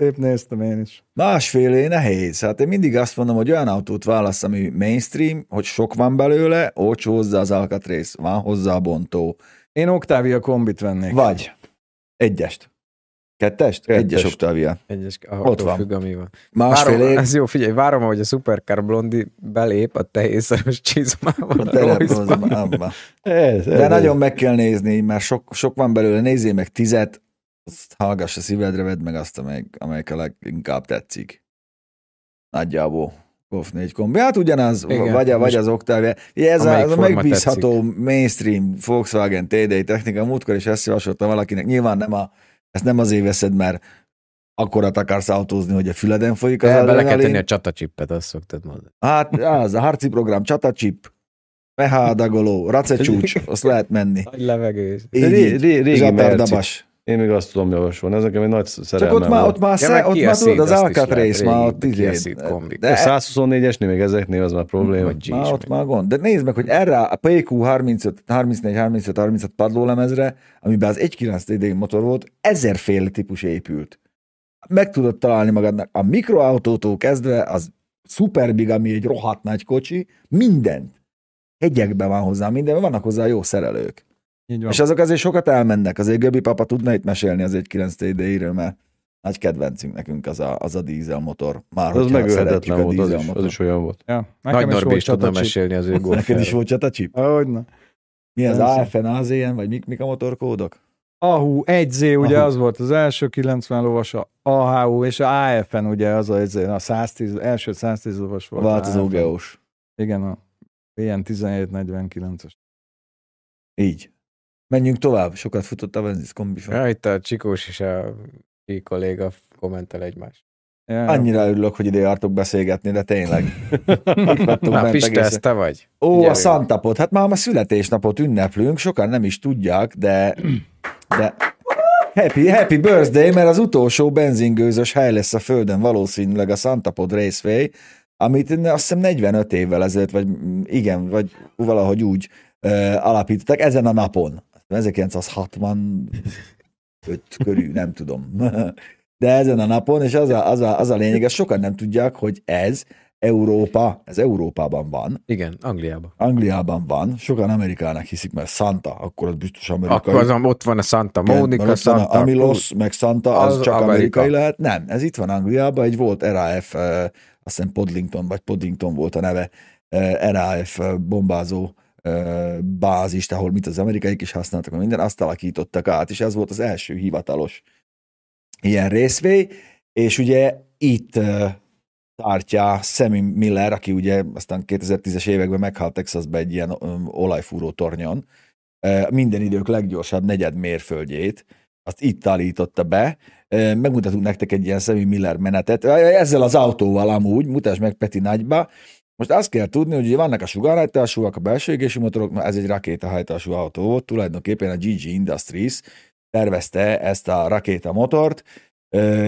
Épp néztem én is. Másfélé nehéz. Hát én mindig azt mondom, hogy olyan autót válasz, ami mainstream, hogy sok van belőle, olcsó hozzá az alkatrész, van hozzá a bontó. Én Octavia kombit vennék. Vagy egyest. Kettest? Egyes Octavia. Egyes, ott van. Függ, ami van. Másfél ez jó, figyelj, várom, ahogy a Supercar Blondi belép a tehészáros csizmával. De nagyon meg kell nézni, már sok van belőle, nézzél meg 10, azt hallgass a szívedre, vedd meg azt, amelyik a leginkább tetszik. Nagyjából. Golf 4 kombi. Hát ugyanaz, igen, vagy az Octavia. Ez a megbízható mainstream Volkswagen TDI technika. Múltkor is ezt javasoltam valakinek. Nyilván nem a ezt nem azért veszed, mert akkorat akarsz autózni, hogy a füleden folyik az adrenalin. Bele kell tenni a csatacsippet, azt szoktad mondani. Hát az, a harci program, csatacsip, meháadagoló, racecsúcs, azt lehet menni. Nagy levegő. Régi merdabas. Én még azt tudom javasolni, ez nekem egy nagy szerelmem. Csak ott már tudod, az alkatrész már ott így. De 124-esnél még ezeknél az már probléma. Már ott már gond. De nézd meg, hogy erre a PQ 34-35-36 padlólemezre, amiben az 1.9 TDI motor volt, 1000-féle típus épült. Meg tudod találni magadnak a mikroautótól kezdve, az szuperbig, ami egy rohadt nagy kocsi, mindent. Hegyekben van hozzá minden, vannak hozzá jó szerelők. És azok azért sokat elmennek, azért Göbi papa tudna itt mesélni az 1.9 TDI-ről, mert nagy kedvencünk nekünk az a dízelmotor. Már az megölhetetlen volt, az is olyan volt. Ja, nagy Norbi is tudna mesélni az ő golfjáról. Neked is volt csatacsip? Hogyne. Mi az AFN, AZN, vagy mik a motorkódok? AHU, 1Z ugye az volt az első 90 lovasa, AHU és AFN ugye az a 110, első 110 lovas volt. Változó geós. Igen, a VN 1749-es. Így. Menjünk tovább, sokat futott a Venzis kombifon. Ja, itt a Csikós és a ki kolléga kommentel egymást. Ja, annyira örülök, hogy ide jártok beszélgetni, de tényleg. Na, Pista, ez te vagy. Ó, ugye a Santa Pod, hát már a születésnapot ünneplünk, sokan nem is tudják, de happy birthday, mert az utolsó benzingőzös hely lesz a földön valószínűleg a Santa Pod Raceway, amit azt hiszem 45 évvel ezelőtt, vagy igen, vagy valahogy úgy alapítottak ezen a napon. 1965 körül, nem tudom. De ezen a napon, és az a lényeg, ezt sokan nem tudják, hogy ez Európában van. Igen, Angliában. Angliában van. Sokan Amerikának hiszik, mert Santa, akkor az biztos amerikai. Akkor azon ott van a Santa Monica, Santa Amilos, meg Santa, az csak amerikai lehet. Nem, ez itt van Angliában, egy volt RAF, azt hiszem Poddington volt a neve, RAF bombázó bázist, ahol mit az amerikaiak is használtak, mert minden, azt alakítottak át, és ez volt az első hivatalos ilyen részvény, és ugye itt tartja Sammy Miller, aki ugye aztán 2010-es években meghalt Texasban egy ilyen olajfúró tornyon, minden idők leggyorsabb negyed mérföldjét, azt itt állította be. Megmutatunk nektek egy ilyen Sammy Miller menetet. Ezzel az autóval amúgy, mutasd meg Peti nagyba. Most azt kell tudni, hogy vannak a sugárhajtásúak, a belső égési motorok, na ez egy rakétahajtású autó volt, tulajdonképpen a GG Industries tervezte ezt a rakétamotort.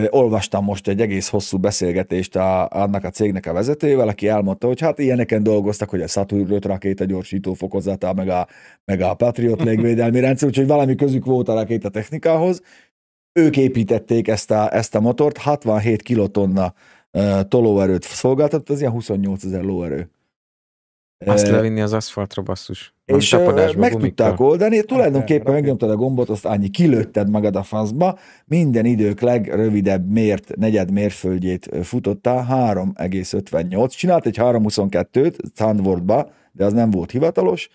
Olvastam most egy egész hosszú beszélgetést annak a cégnek a vezetőjével, aki elmondta, hogy hát ilyeneken dolgoztak, hogy a Saturn 5 rakétagyorsító fokozata, meg a Patriot légvédelmi rendszer, úgyhogy valami közük volt a rakétatechnikához. Ők építették ezt a motort, 67 kilotonna tolóerőt szolgáltatott, az ilyen 28 000 lóerő. Azt levinni az aszfaltra, basszus. És meg tudták oldani, tulajdonképpen megnyomtad a gombot, azt annyi, kilőtted magad a faszba, minden idők legrövidebb negyed mérföldjét futottál, 3,58, csinált egy 3,22-t Sandworth-ba, de az nem volt hivatalos,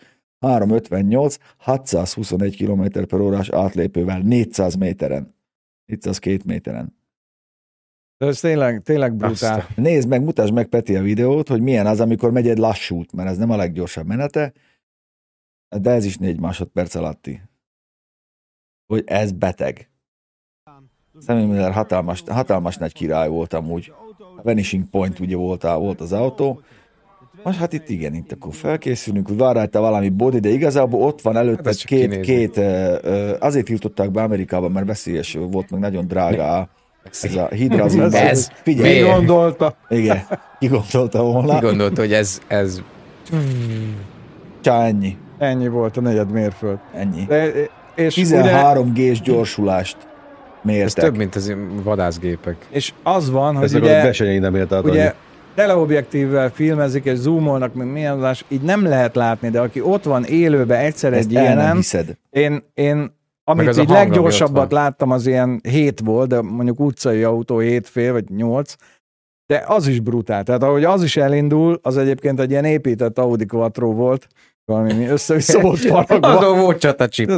3,58, 621 km/h-s átlépővel 400 méteren, 402 méteren. Ez tényleg brutál. Aztán. Nézd meg, mutasd meg Peti a videót, hogy milyen az, amikor megy egy lassút, mert ez nem a leggyorsabb menete, de ez is 4 másodperc alatti. Hogy ez beteg. Sammy Miller hatalmas nagy király volt amúgy. A Vanishing Point ugye volt az autó. Most hát itt akkor felkészülünk, hogy vár rajta valami body, de igazából ott van előtte hát két azért tiltották be Amerikában, mert veszélyes volt, meg nagyon drága. Ez a hidrazin. Ez figyelj. Ki gondolta? Igen, kigondolta volna. Kigondolta, hogy ez... Csá, ennyi. Ennyi volt a negyed mérföld. Ennyi. De, és 13 G-s gyorsulást mértek. Ez több, mint az vadászgépek. És az van, hogy ugye teleobjektívvel filmezik, és zoomolnak, meg milyen más, így nem lehet látni, de aki ott van élőben egyszer egy ilyen, én amit így leggyorsabbat láttam, az ilyen 7 volt, de mondjuk utcai autó 7,5 vagy 8, de az is brutál. Tehát ahogy az is elindul, az egyébként egy ilyen épített Audi Quattro volt, valami össze-vissza volt faragva. Azon volt csatacsip.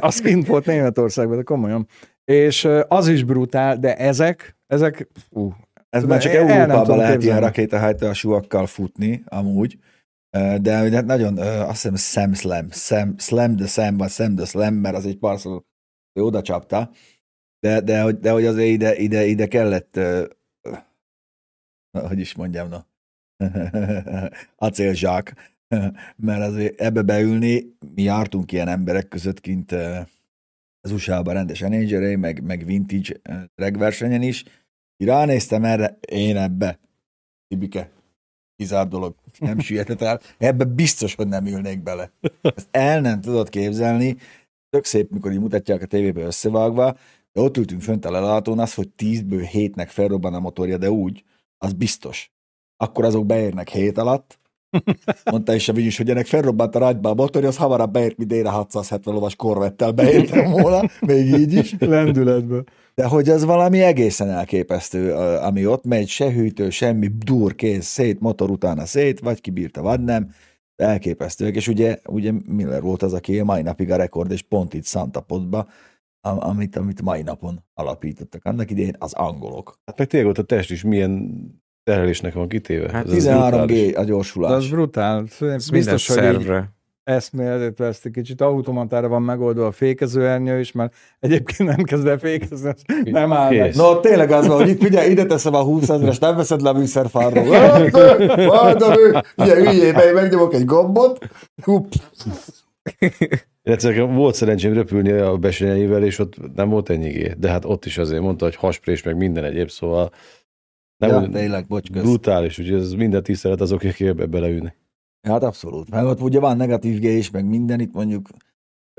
Az kint volt Németországban, de komolyan. És az is brutál, de ezek ez már csak Európában lehet ilyen rakétahajtásúakkal futni, amúgy. De nagyon, azt hiszem, Sam the Slam, mert az egy parszal oda csapta, de hogy azért ide kellett, hogy is mondjam, na, acélzsák, mert azért ebbe beülni, mi jártunk ilyen emberek között kint az USA-ban rendes Enangeré, meg vintage dragversenyen is, ránéztem erre, én ebbe, Ibike. Kizár dolog, nem süllyedhet el. Ebbe biztos, hogy nem ülnék bele. Ezt el nem tudod képzelni. Tök szép, mikor így mutatják a tévébe összevágva, de ott ültünk fönt a lelálltón, az, hogy 10-ből 7-nek felrobban a motorja, de úgy, az biztos. Akkor azok beérnek 7 alatt. Mondta is a vigyus, hogy ennek felrobbant a rágyba a motorja, az hamarabb beért, mint én a 670 lovas korvettel beértem volna, még így is. Lendületből. De hogy az valami egészen elképesztő, ami ott megy, se hűtő, semmi, durkész, szét, motor utána szét, vagy kibírta, vagy nem, de elképesztőek, és ugye Miller volt az, aki a mai napig a rekord, és pont itt Santa Podba, amit mai napon alapítottak. Annak idején az angolok. Hát meg tényleg ott a test is milyen terhelésnek van kitéve. Hát 13G a gyorsulás. De az brutál. Biztos, hogy szervre. Eszméletét veszti kicsit, automatára van megoldva a fékezőernyő is, mert egyébként nem kezd el fékezni, nem áll meg. No, tényleg az van, hogy itt ugye ide teszem a 20 000-es, nem veszed le a műszerfárról. Ugye hülyében megnyomok egy gombot. Volt szerencsém repülni a besőnyeivel, és ott nem volt ennyigé, de hát ott is azért mondta, hogy hasprés, meg minden egyéb, szóval tényleg, brutális, úgyhogy ez minden tisztelet azok, akik ebbe beleülnek. Hát abszolút. Mert ott ugye van negatív G is, meg minden, itt mondjuk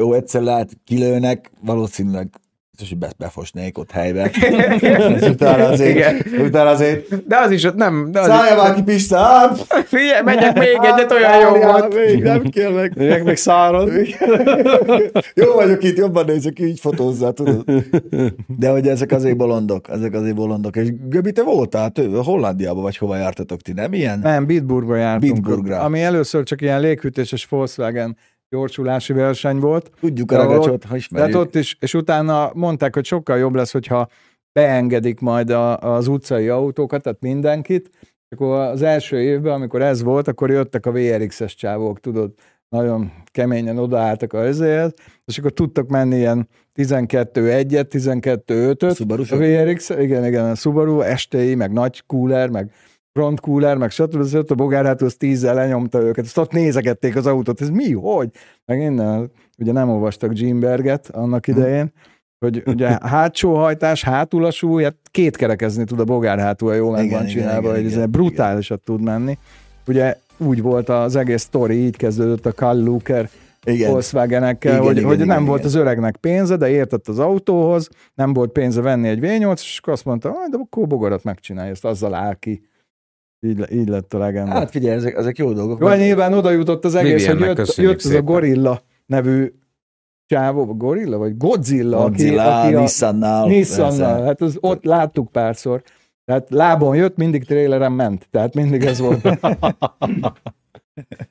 jó, egyszer lehet kilőnek, valószínűleg biztos, hogy befosnék ott helyben. utána azért. De az is ott nem. Szállja már ki, Pista! Figyelj, megyek még egyet, olyan jó volt. Még nem kérlek. Megyek meg szárad. Jó vagyok itt, jobban nézek, így fotózzá, tudod. De hogy ezek azért bolondok. És Göbi, te voltál Hollandiában, vagy hova jártatok ti, nem ilyen? Nem, Bitburgba jártunk. Bitburgra. Ami először csak ilyen léghűtéses Volkswagen gyorsulási verseny volt. Tudjuk a ragacsot, ha ismerjük. Tehát ott is, és utána mondták, hogy sokkal jobb lesz, hogyha beengedik majd az utcai autókat, tehát mindenkit. Akkor az első évben, amikor ez volt, akkor jöttek a VRX-es csávók, tudod, nagyon keményen odaálltak a ezért, és akkor tudtak menni ilyen 12.1-et, 12.5-öt, a VRX, igen, a Subaru, STI, meg nagy cooler, meg front cooler, meg stb. A bogárhától 10-zel lenyomta őket, azt ott nézegették az autót, ez mi, hogy? Meg innen, ugye nem olvastak Gimberget annak idején, hogy ugye hátsó hajtás, hátulasú, hát kétkerekezni tud a bogárhátul, jól meg van csinálva, hogy ez brutálisat tud menni. Ugye úgy volt az egész sztori, így kezdődött a Karl Luker Volkswagenekkel, hogy nem volt az öregnek pénze, de értett az autóhoz, nem volt pénze venni egy V8, és akkor azt mondta, de akkor bogarat megcsinálja, ezt azzal áll ki. Így lett a legenda. Hát figyelj, ezek jó dolgok. Jó, nyilván oda jutott az egész, hogy jött ez a Gorilla nevű csávó, Gorilla vagy Godzilla aki a Nissannal. Hát az, ott láttuk párszor. Tehát lábon jött, mindig traileren ment. Tehát mindig ez volt.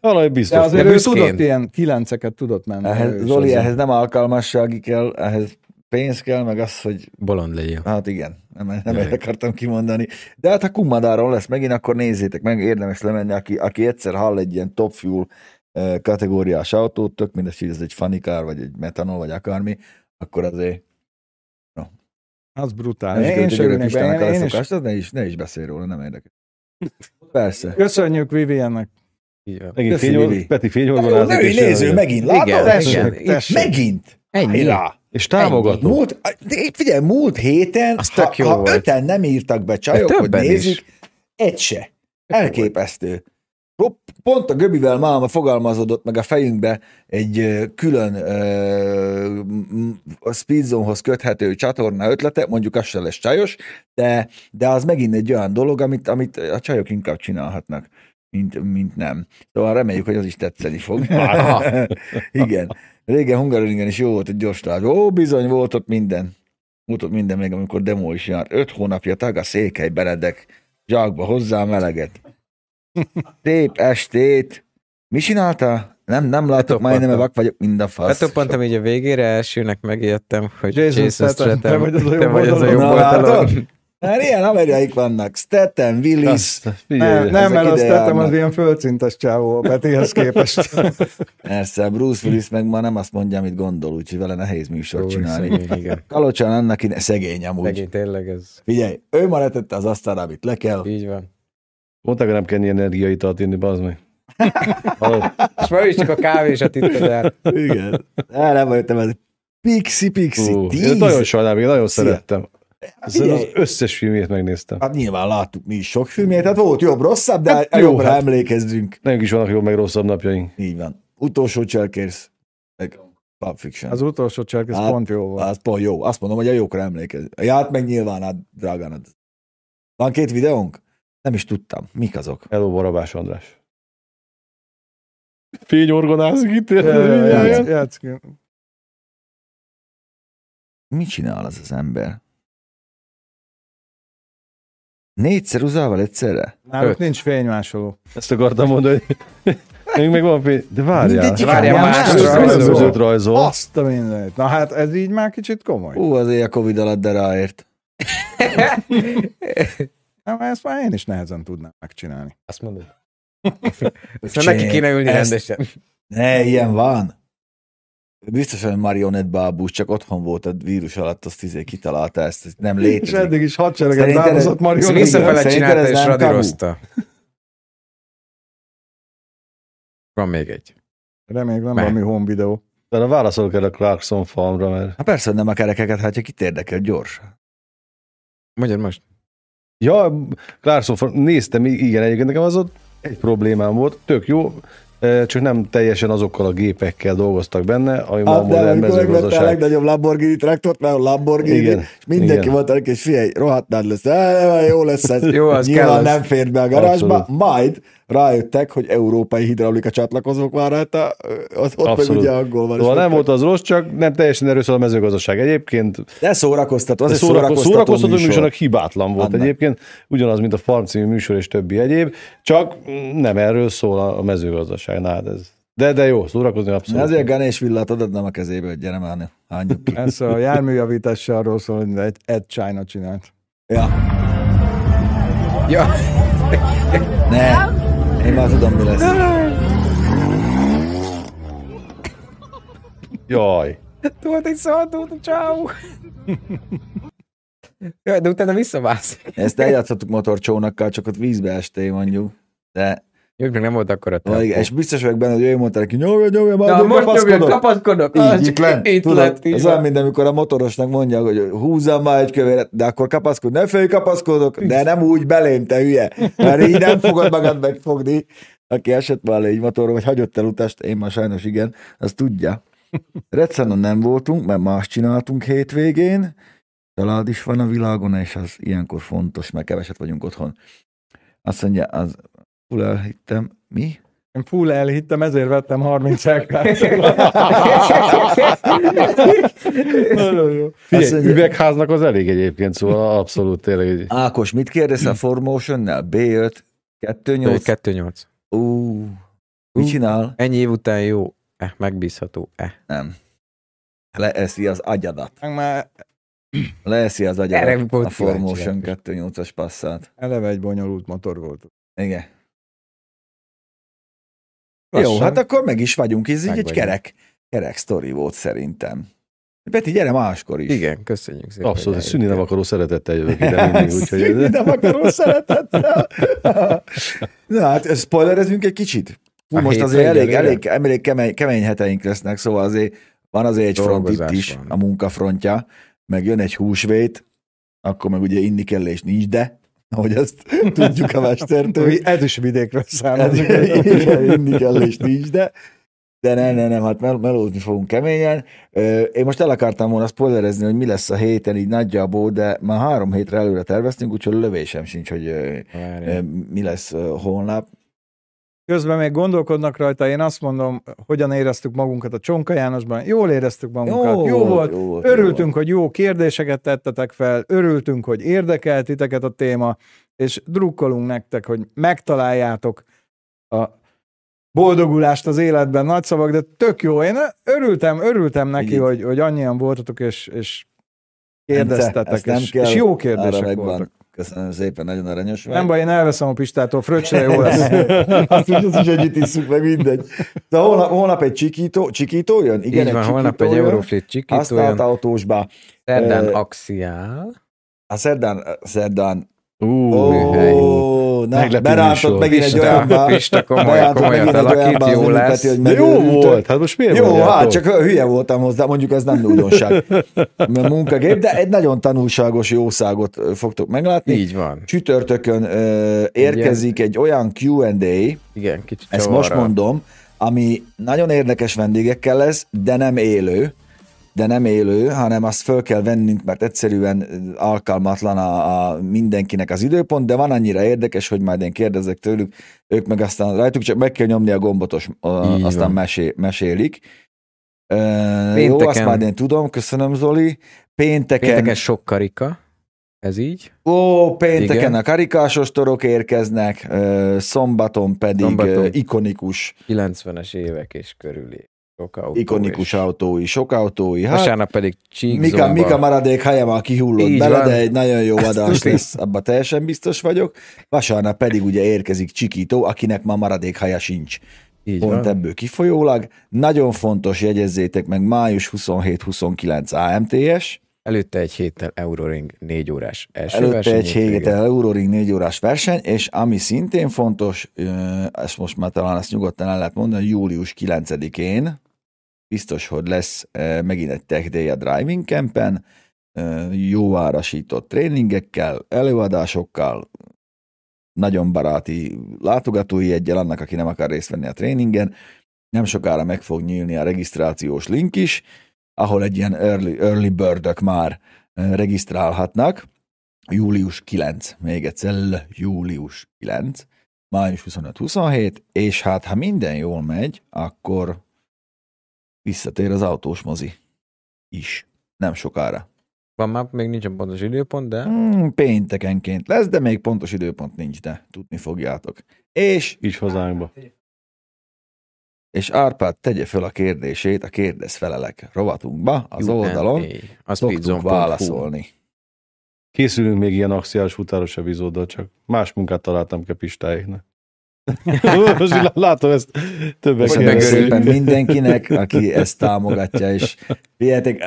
Valahogy biztos. De azért ő tudott ilyen 9-eket tudott menni. Zoli, ehhez nem alkalmassági kell, ehhez pénz kell, meg az, hogy... Bolond legyél. Hát igen, nem akartam kimondani. De hát ha Kummadáron lesz megint, akkor nézzétek meg, érdemes lemenni, aki egyszer hall egy ilyen top fuel kategóriás autót, tök mindegy, hogy ez egy fanikár, vagy egy metanol, vagy akármi, akkor azért... Az brutális. Ne is beszélj róla, nem érdekes. Persze. Köszönjük Viviennek. Megint Vivi. Peti fényolvonázat. Női néző, megint látod? Megint. Ennyi. És támogató. Múlt héten, ha öten nem írtak be csajok, hogy nézik, egy se. Elképesztő. Pont a Göbivel máma fogalmazódott meg a fejünkbe egy külön a Speed Zone-hoz köthető csatorna ötlete, mondjuk az se lesz csajos, de az megint egy olyan dolog, amit a csajok inkább csinálhatnak, mint nem. Szóval reméljük, hogy az is tetszeni fog. Igen. Régen Hungaroringen is jó volt egy gyors tárgy. Bizony volt ott minden. Volt ott minden, még amikor demo is járt. 5 hónapja tag a székely beledek zsákba hozzá meleget. Szép estét! Mi csináltál? Nem látok, majdnem vak vagyok, mind a fasz. Betoppantam így a végére, elsőnek megijedtem, hogy Jason Statham, te vagy az a jobb oldalon. Hát ilyen amerikaik vannak. Statham, Willis. Nem, mert a Statham az ilyen földszintes csávó a Petihez képest. Persze, Bruce Willis meg ma nem azt mondja, amit gondol, úgyhogy vele nehéz műsort csinálni. Kalocsán annak szegény amúgy. Szegény, tényleg ez. Figyelj, ő ma letette az asztalra, amit le kell. Így van. Mondták, hogy nem kell energiaitalt inni, bazd meg. És már is csak a kávésat itted el. Igen. Nem voltam ez. Pixi, tíz. Nagyon sajnálom, én nagyon szerettem. Szóval az összes filmét megnéztem. Hát nyilván láttuk mi is sok filmét, hát volt jobb-rosszabb, de hát jobbra emlékezzünk. Nekünk is vannak jobb meg rosszabb napjaink. Így van. Utolsó Cselkérsz, meg Pulp Fiction. Az utolsó Cselkérsz hát, pont jó volt. Hát pont jó. Azt mondom, hogy a jókra emlékezzünk. Ja, hát meg nyilván, hát drágán. Van 2 videónk? Nem is tudtam. Mik azok? Hello, Barabás András. Fényorgonázik itt. Játszunk. Mit csinál az ember? 4-szer uzával egyszerre? Náluk nincs fénymásoló. Ezt akartam mondani, hogy még van fény. De várjál más rajzol. Azt a mindenit. Na hát ez így már kicsit komoly. Azért a Covid alatt, de ráért. Ezt már én is nehezen tudnám megcsinálni. Azt mondod. Szóval neki kéne ülni rendesen. Ne, ilyen van. Biztosan marionett bábú, csak otthon volt a vírus alatt, azt kitalálta ezt. Nem létezik. És eddig is hadsereget válaszott marionett. Visszafele csinálta és radírozta. Van még egy. Remélem van valami home videó. De a válaszol kell a Clarkson farmra, mert... Hát persze, nem a kerekeket, hát kit érdekel, gyors. Magyar most. Ja, Clarkson, néztem, igen, egyébként nekem az ott egy problémám volt, tök jó, csak nem teljesen azokkal a gépekkel dolgoztak benne, ami ma a modern mezőgazdaság. A legnagyobb Lamborghini traktort, mert a Lamborghini, igen, és mindenki mondta neki, és figyelj, rohadtnád lesz, jó lesz ez, jó, nyilván nem fér be a garázsba, abszolút. Majd rájöttek, hogy európai hidraulika csatlakozók már rajta, ott meg ugye angol van. Szóval nem volt az rossz, csak nem teljesen erőször a mezőgazdaság egyébként. De szórakoztató, az egy szórakoztató műsornak hibátlan volt annak. Egyébként, ugyanaz, mint a Farm című műsor és többi egyéb, csak nem erről szól a mezőgazdaság. Nád ez. De jó, szórakozni abszolút. Ezért Ganés villát adadnám a kezébe, hogy gyere már, hányjuk ki. Ez a járműjavítással arról szól, hogy Ed China csinált. Ja. Ne. Én már tudom, mi lesz. Jaj. Tudod, egy szaldót, csáó. Jaj, de utána visszavászik. Ezt eljátszottuk motorcsónakkal, csak ott vízbe estél mondjuk. De... Jövj, meg nem volt akkor a tempó. És biztos vagyok benne, hogy ő mondta neki, nyomja, kapaszkodok. Így lett. Ez olyan, mint amikor a motorosnak mondja, hogy húzzam már egy kövéret, de akkor kapaszkod. Ne félj, kapaszkodok, de nem úgy belém, te hülye. Mert így nem fogod magad megfogni. Aki esett már le egy motorról, vagy hagyott el utast, én már sajnos igen, az tudja. Redszenon nem voltunk, mert más csináltunk hétvégén. Család is van a világon, és az ilyenkor fontos, mert keveset vagyunk otthon. Azt mondja, az... Full elhittem. Mi? Én full elhittem, ezért vettem 30 hektár. Nagyon jó. Figyelj, üvegháznak az elég egyébként, szóval abszolút tényleg. Ákos, mit kérdez a Formation-nel? B5, 2.8? 2.8. Mit csinál? Ennyi év után jó? Megbízható? Nem. Leeszi az agyadat. Leeszi az agyadat a Formation 2.8-as Passat. Eleve egy bonyolult motor volt. Igen. Lassan. Jó, hát akkor meg is vagyunk, ez így egy kerek sztori volt szerintem. Peti, gyere máskor is. Igen, köszönjük szépen. Abszolút, szűni nem akaró szeretettel jövök ide mindig. Szűni nem akaró szeretettel. Na hát, spoilerezünk egy kicsit. Hú, most azért elég kemény heteink lesznek, szóval azért van azért egy front itt is, a munkafrontja, meg jön egy húsvét, akkor meg ugye inni kell és nincs, de ahogy ezt tudjuk a mestertől. Ez is vidékről számoljuk. Inni kell és nincs, de nem, hát melózni fogunk keményen. Én most el akartam volna spoilerezni, hogy mi lesz a héten, így nagyjából, de már 3 hétre előre terveztünk, úgyhogy lövésem sincs, hogy mi lesz holnap. Közben még gondolkodnak rajta, én azt mondom, hogyan éreztük magunkat a Csonka Jánosban. Jól éreztük magunkat, jó volt. Örültünk, hogy jó kérdéseket tettetek fel, örültünk, hogy érdekelt titeket a téma, és drukkolunk nektek, hogy megtaláljátok a boldogulást az életben, nagy szavak, de tök jó. Én örültem neki, hogy annyian voltatok, és kérdeztetek, és jó kérdések voltak. Köszönöm szépen, nagyon aranyos vagy. Nem baj, én elveszem a Pistától, fröccsre jó lesz. Azt is együtt isszuk, meg mindegy. De holnap egy csikító jön? Igen, így van, holnap egy Euroflit csikító jön. Aztán autósba. Szerdán axiál. A szerdán. Berántott megint egy olyanba. Pista komolyan alakít, jó lesz. De jó volt, hát most miért jó, hát csak hülye voltam hozzá, mondjuk ez nem újdonság munkagép, de egy nagyon tanulságos jószágot fogtok meglátni. Így van. Csütörtökön érkezik egy olyan Q&A, ezt most mondom, ami nagyon érdekes vendégekkel lesz, de nem élő, hanem azt föl kell vennünk, mert egyszerűen alkalmatlan a mindenkinek az időpont, de van annyira érdekes, hogy majd én kérdezek tőlük, ők meg aztán rajtuk, csak meg kell nyomni a gombot, aztán mesélik. Jó, azt már én tudom, köszönöm Zoli. Pénteken sok karika, ez így? Pénteken igen. A karikásos torok érkeznek, szombaton pedig ikonikus. 90-es évek és körüli. Ikonikus autói. Vasárnap pedig SpeakZomba. Mika maradék hajaval kihullott bele, de egy nagyon jó adás lesz, abban teljesen biztos vagyok. Vasárnap pedig ugye érkezik csikító, akinek ma maradék haja sincs. Így pont van. Ebből kifolyólag. Nagyon fontos, jegyezzétek meg, május 27-29 AMTS. Előtte egy héttel Euroring 4 órás első verseny. És ami szintén fontos, ezt most már talán ezt nyugodtan el lehet mondani, július 9-én biztos, hogy lesz megint egy Tech Day a Driving Campen, jó árasított tréningekkel, előadásokkal, nagyon baráti látogatói jeggyel annak, aki nem akar részt venni a tréningen. Nem sokára meg fog nyílni a regisztrációs link is, ahol egy ilyen early bird-ök már regisztrálhatnak. Július 9, még egyszer július 9, május 25-27, és hát ha minden jól megy, akkor visszatér az autós mozi is. Nem sokára. Van már, még nincsen pontos időpont, de... Péntekenként lesz, de még pontos időpont nincs, de tudni fogjátok. És... is hazánkba. És Árpád tegye föl a kérdését a kérdezfelelek rovatunkba, az oldalon szoktunk válaszolni. Készülünk még ilyen axiális futáros epizóddal, csak más munkát találtam ki a Pistáiknak. Látom ezt többek. Mindenkinek, aki ezt támogatja is.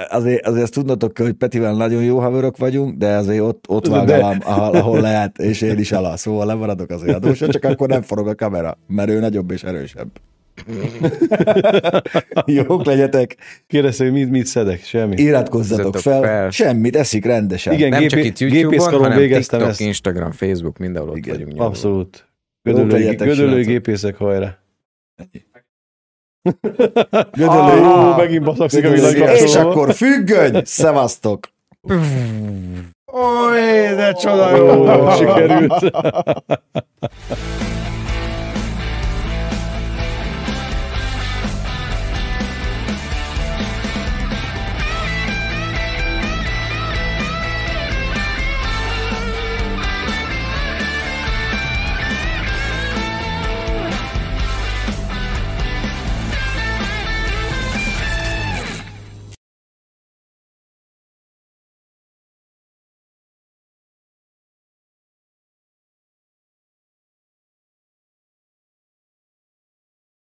Azért ezt tudnotok, hogy Petivel nagyon jó haverok vagyunk, de azért ott vágálom, ahol lehet, és én is alá. Szóval lemaradok azért adósra, csak akkor nem forog a kamera, mert ő nagyobb és erősebb. Jók legyetek. Kérdeztek, hogy mit szedek? Semmit. Iratkozzatok fel. Semmit, eszik rendesen. Igen, nem csak itt YouTube-on, hanem TikTok, ezt. Instagram, Facebook, mindenhol ott igen, vagyunk. Abszolút. Gödöllői gépészek, hajrá. Gödöllői, megint baszakszik a világkapcsolóval. És akkor függöny, szevasztok! Oly, de csoda jó! Sikerült!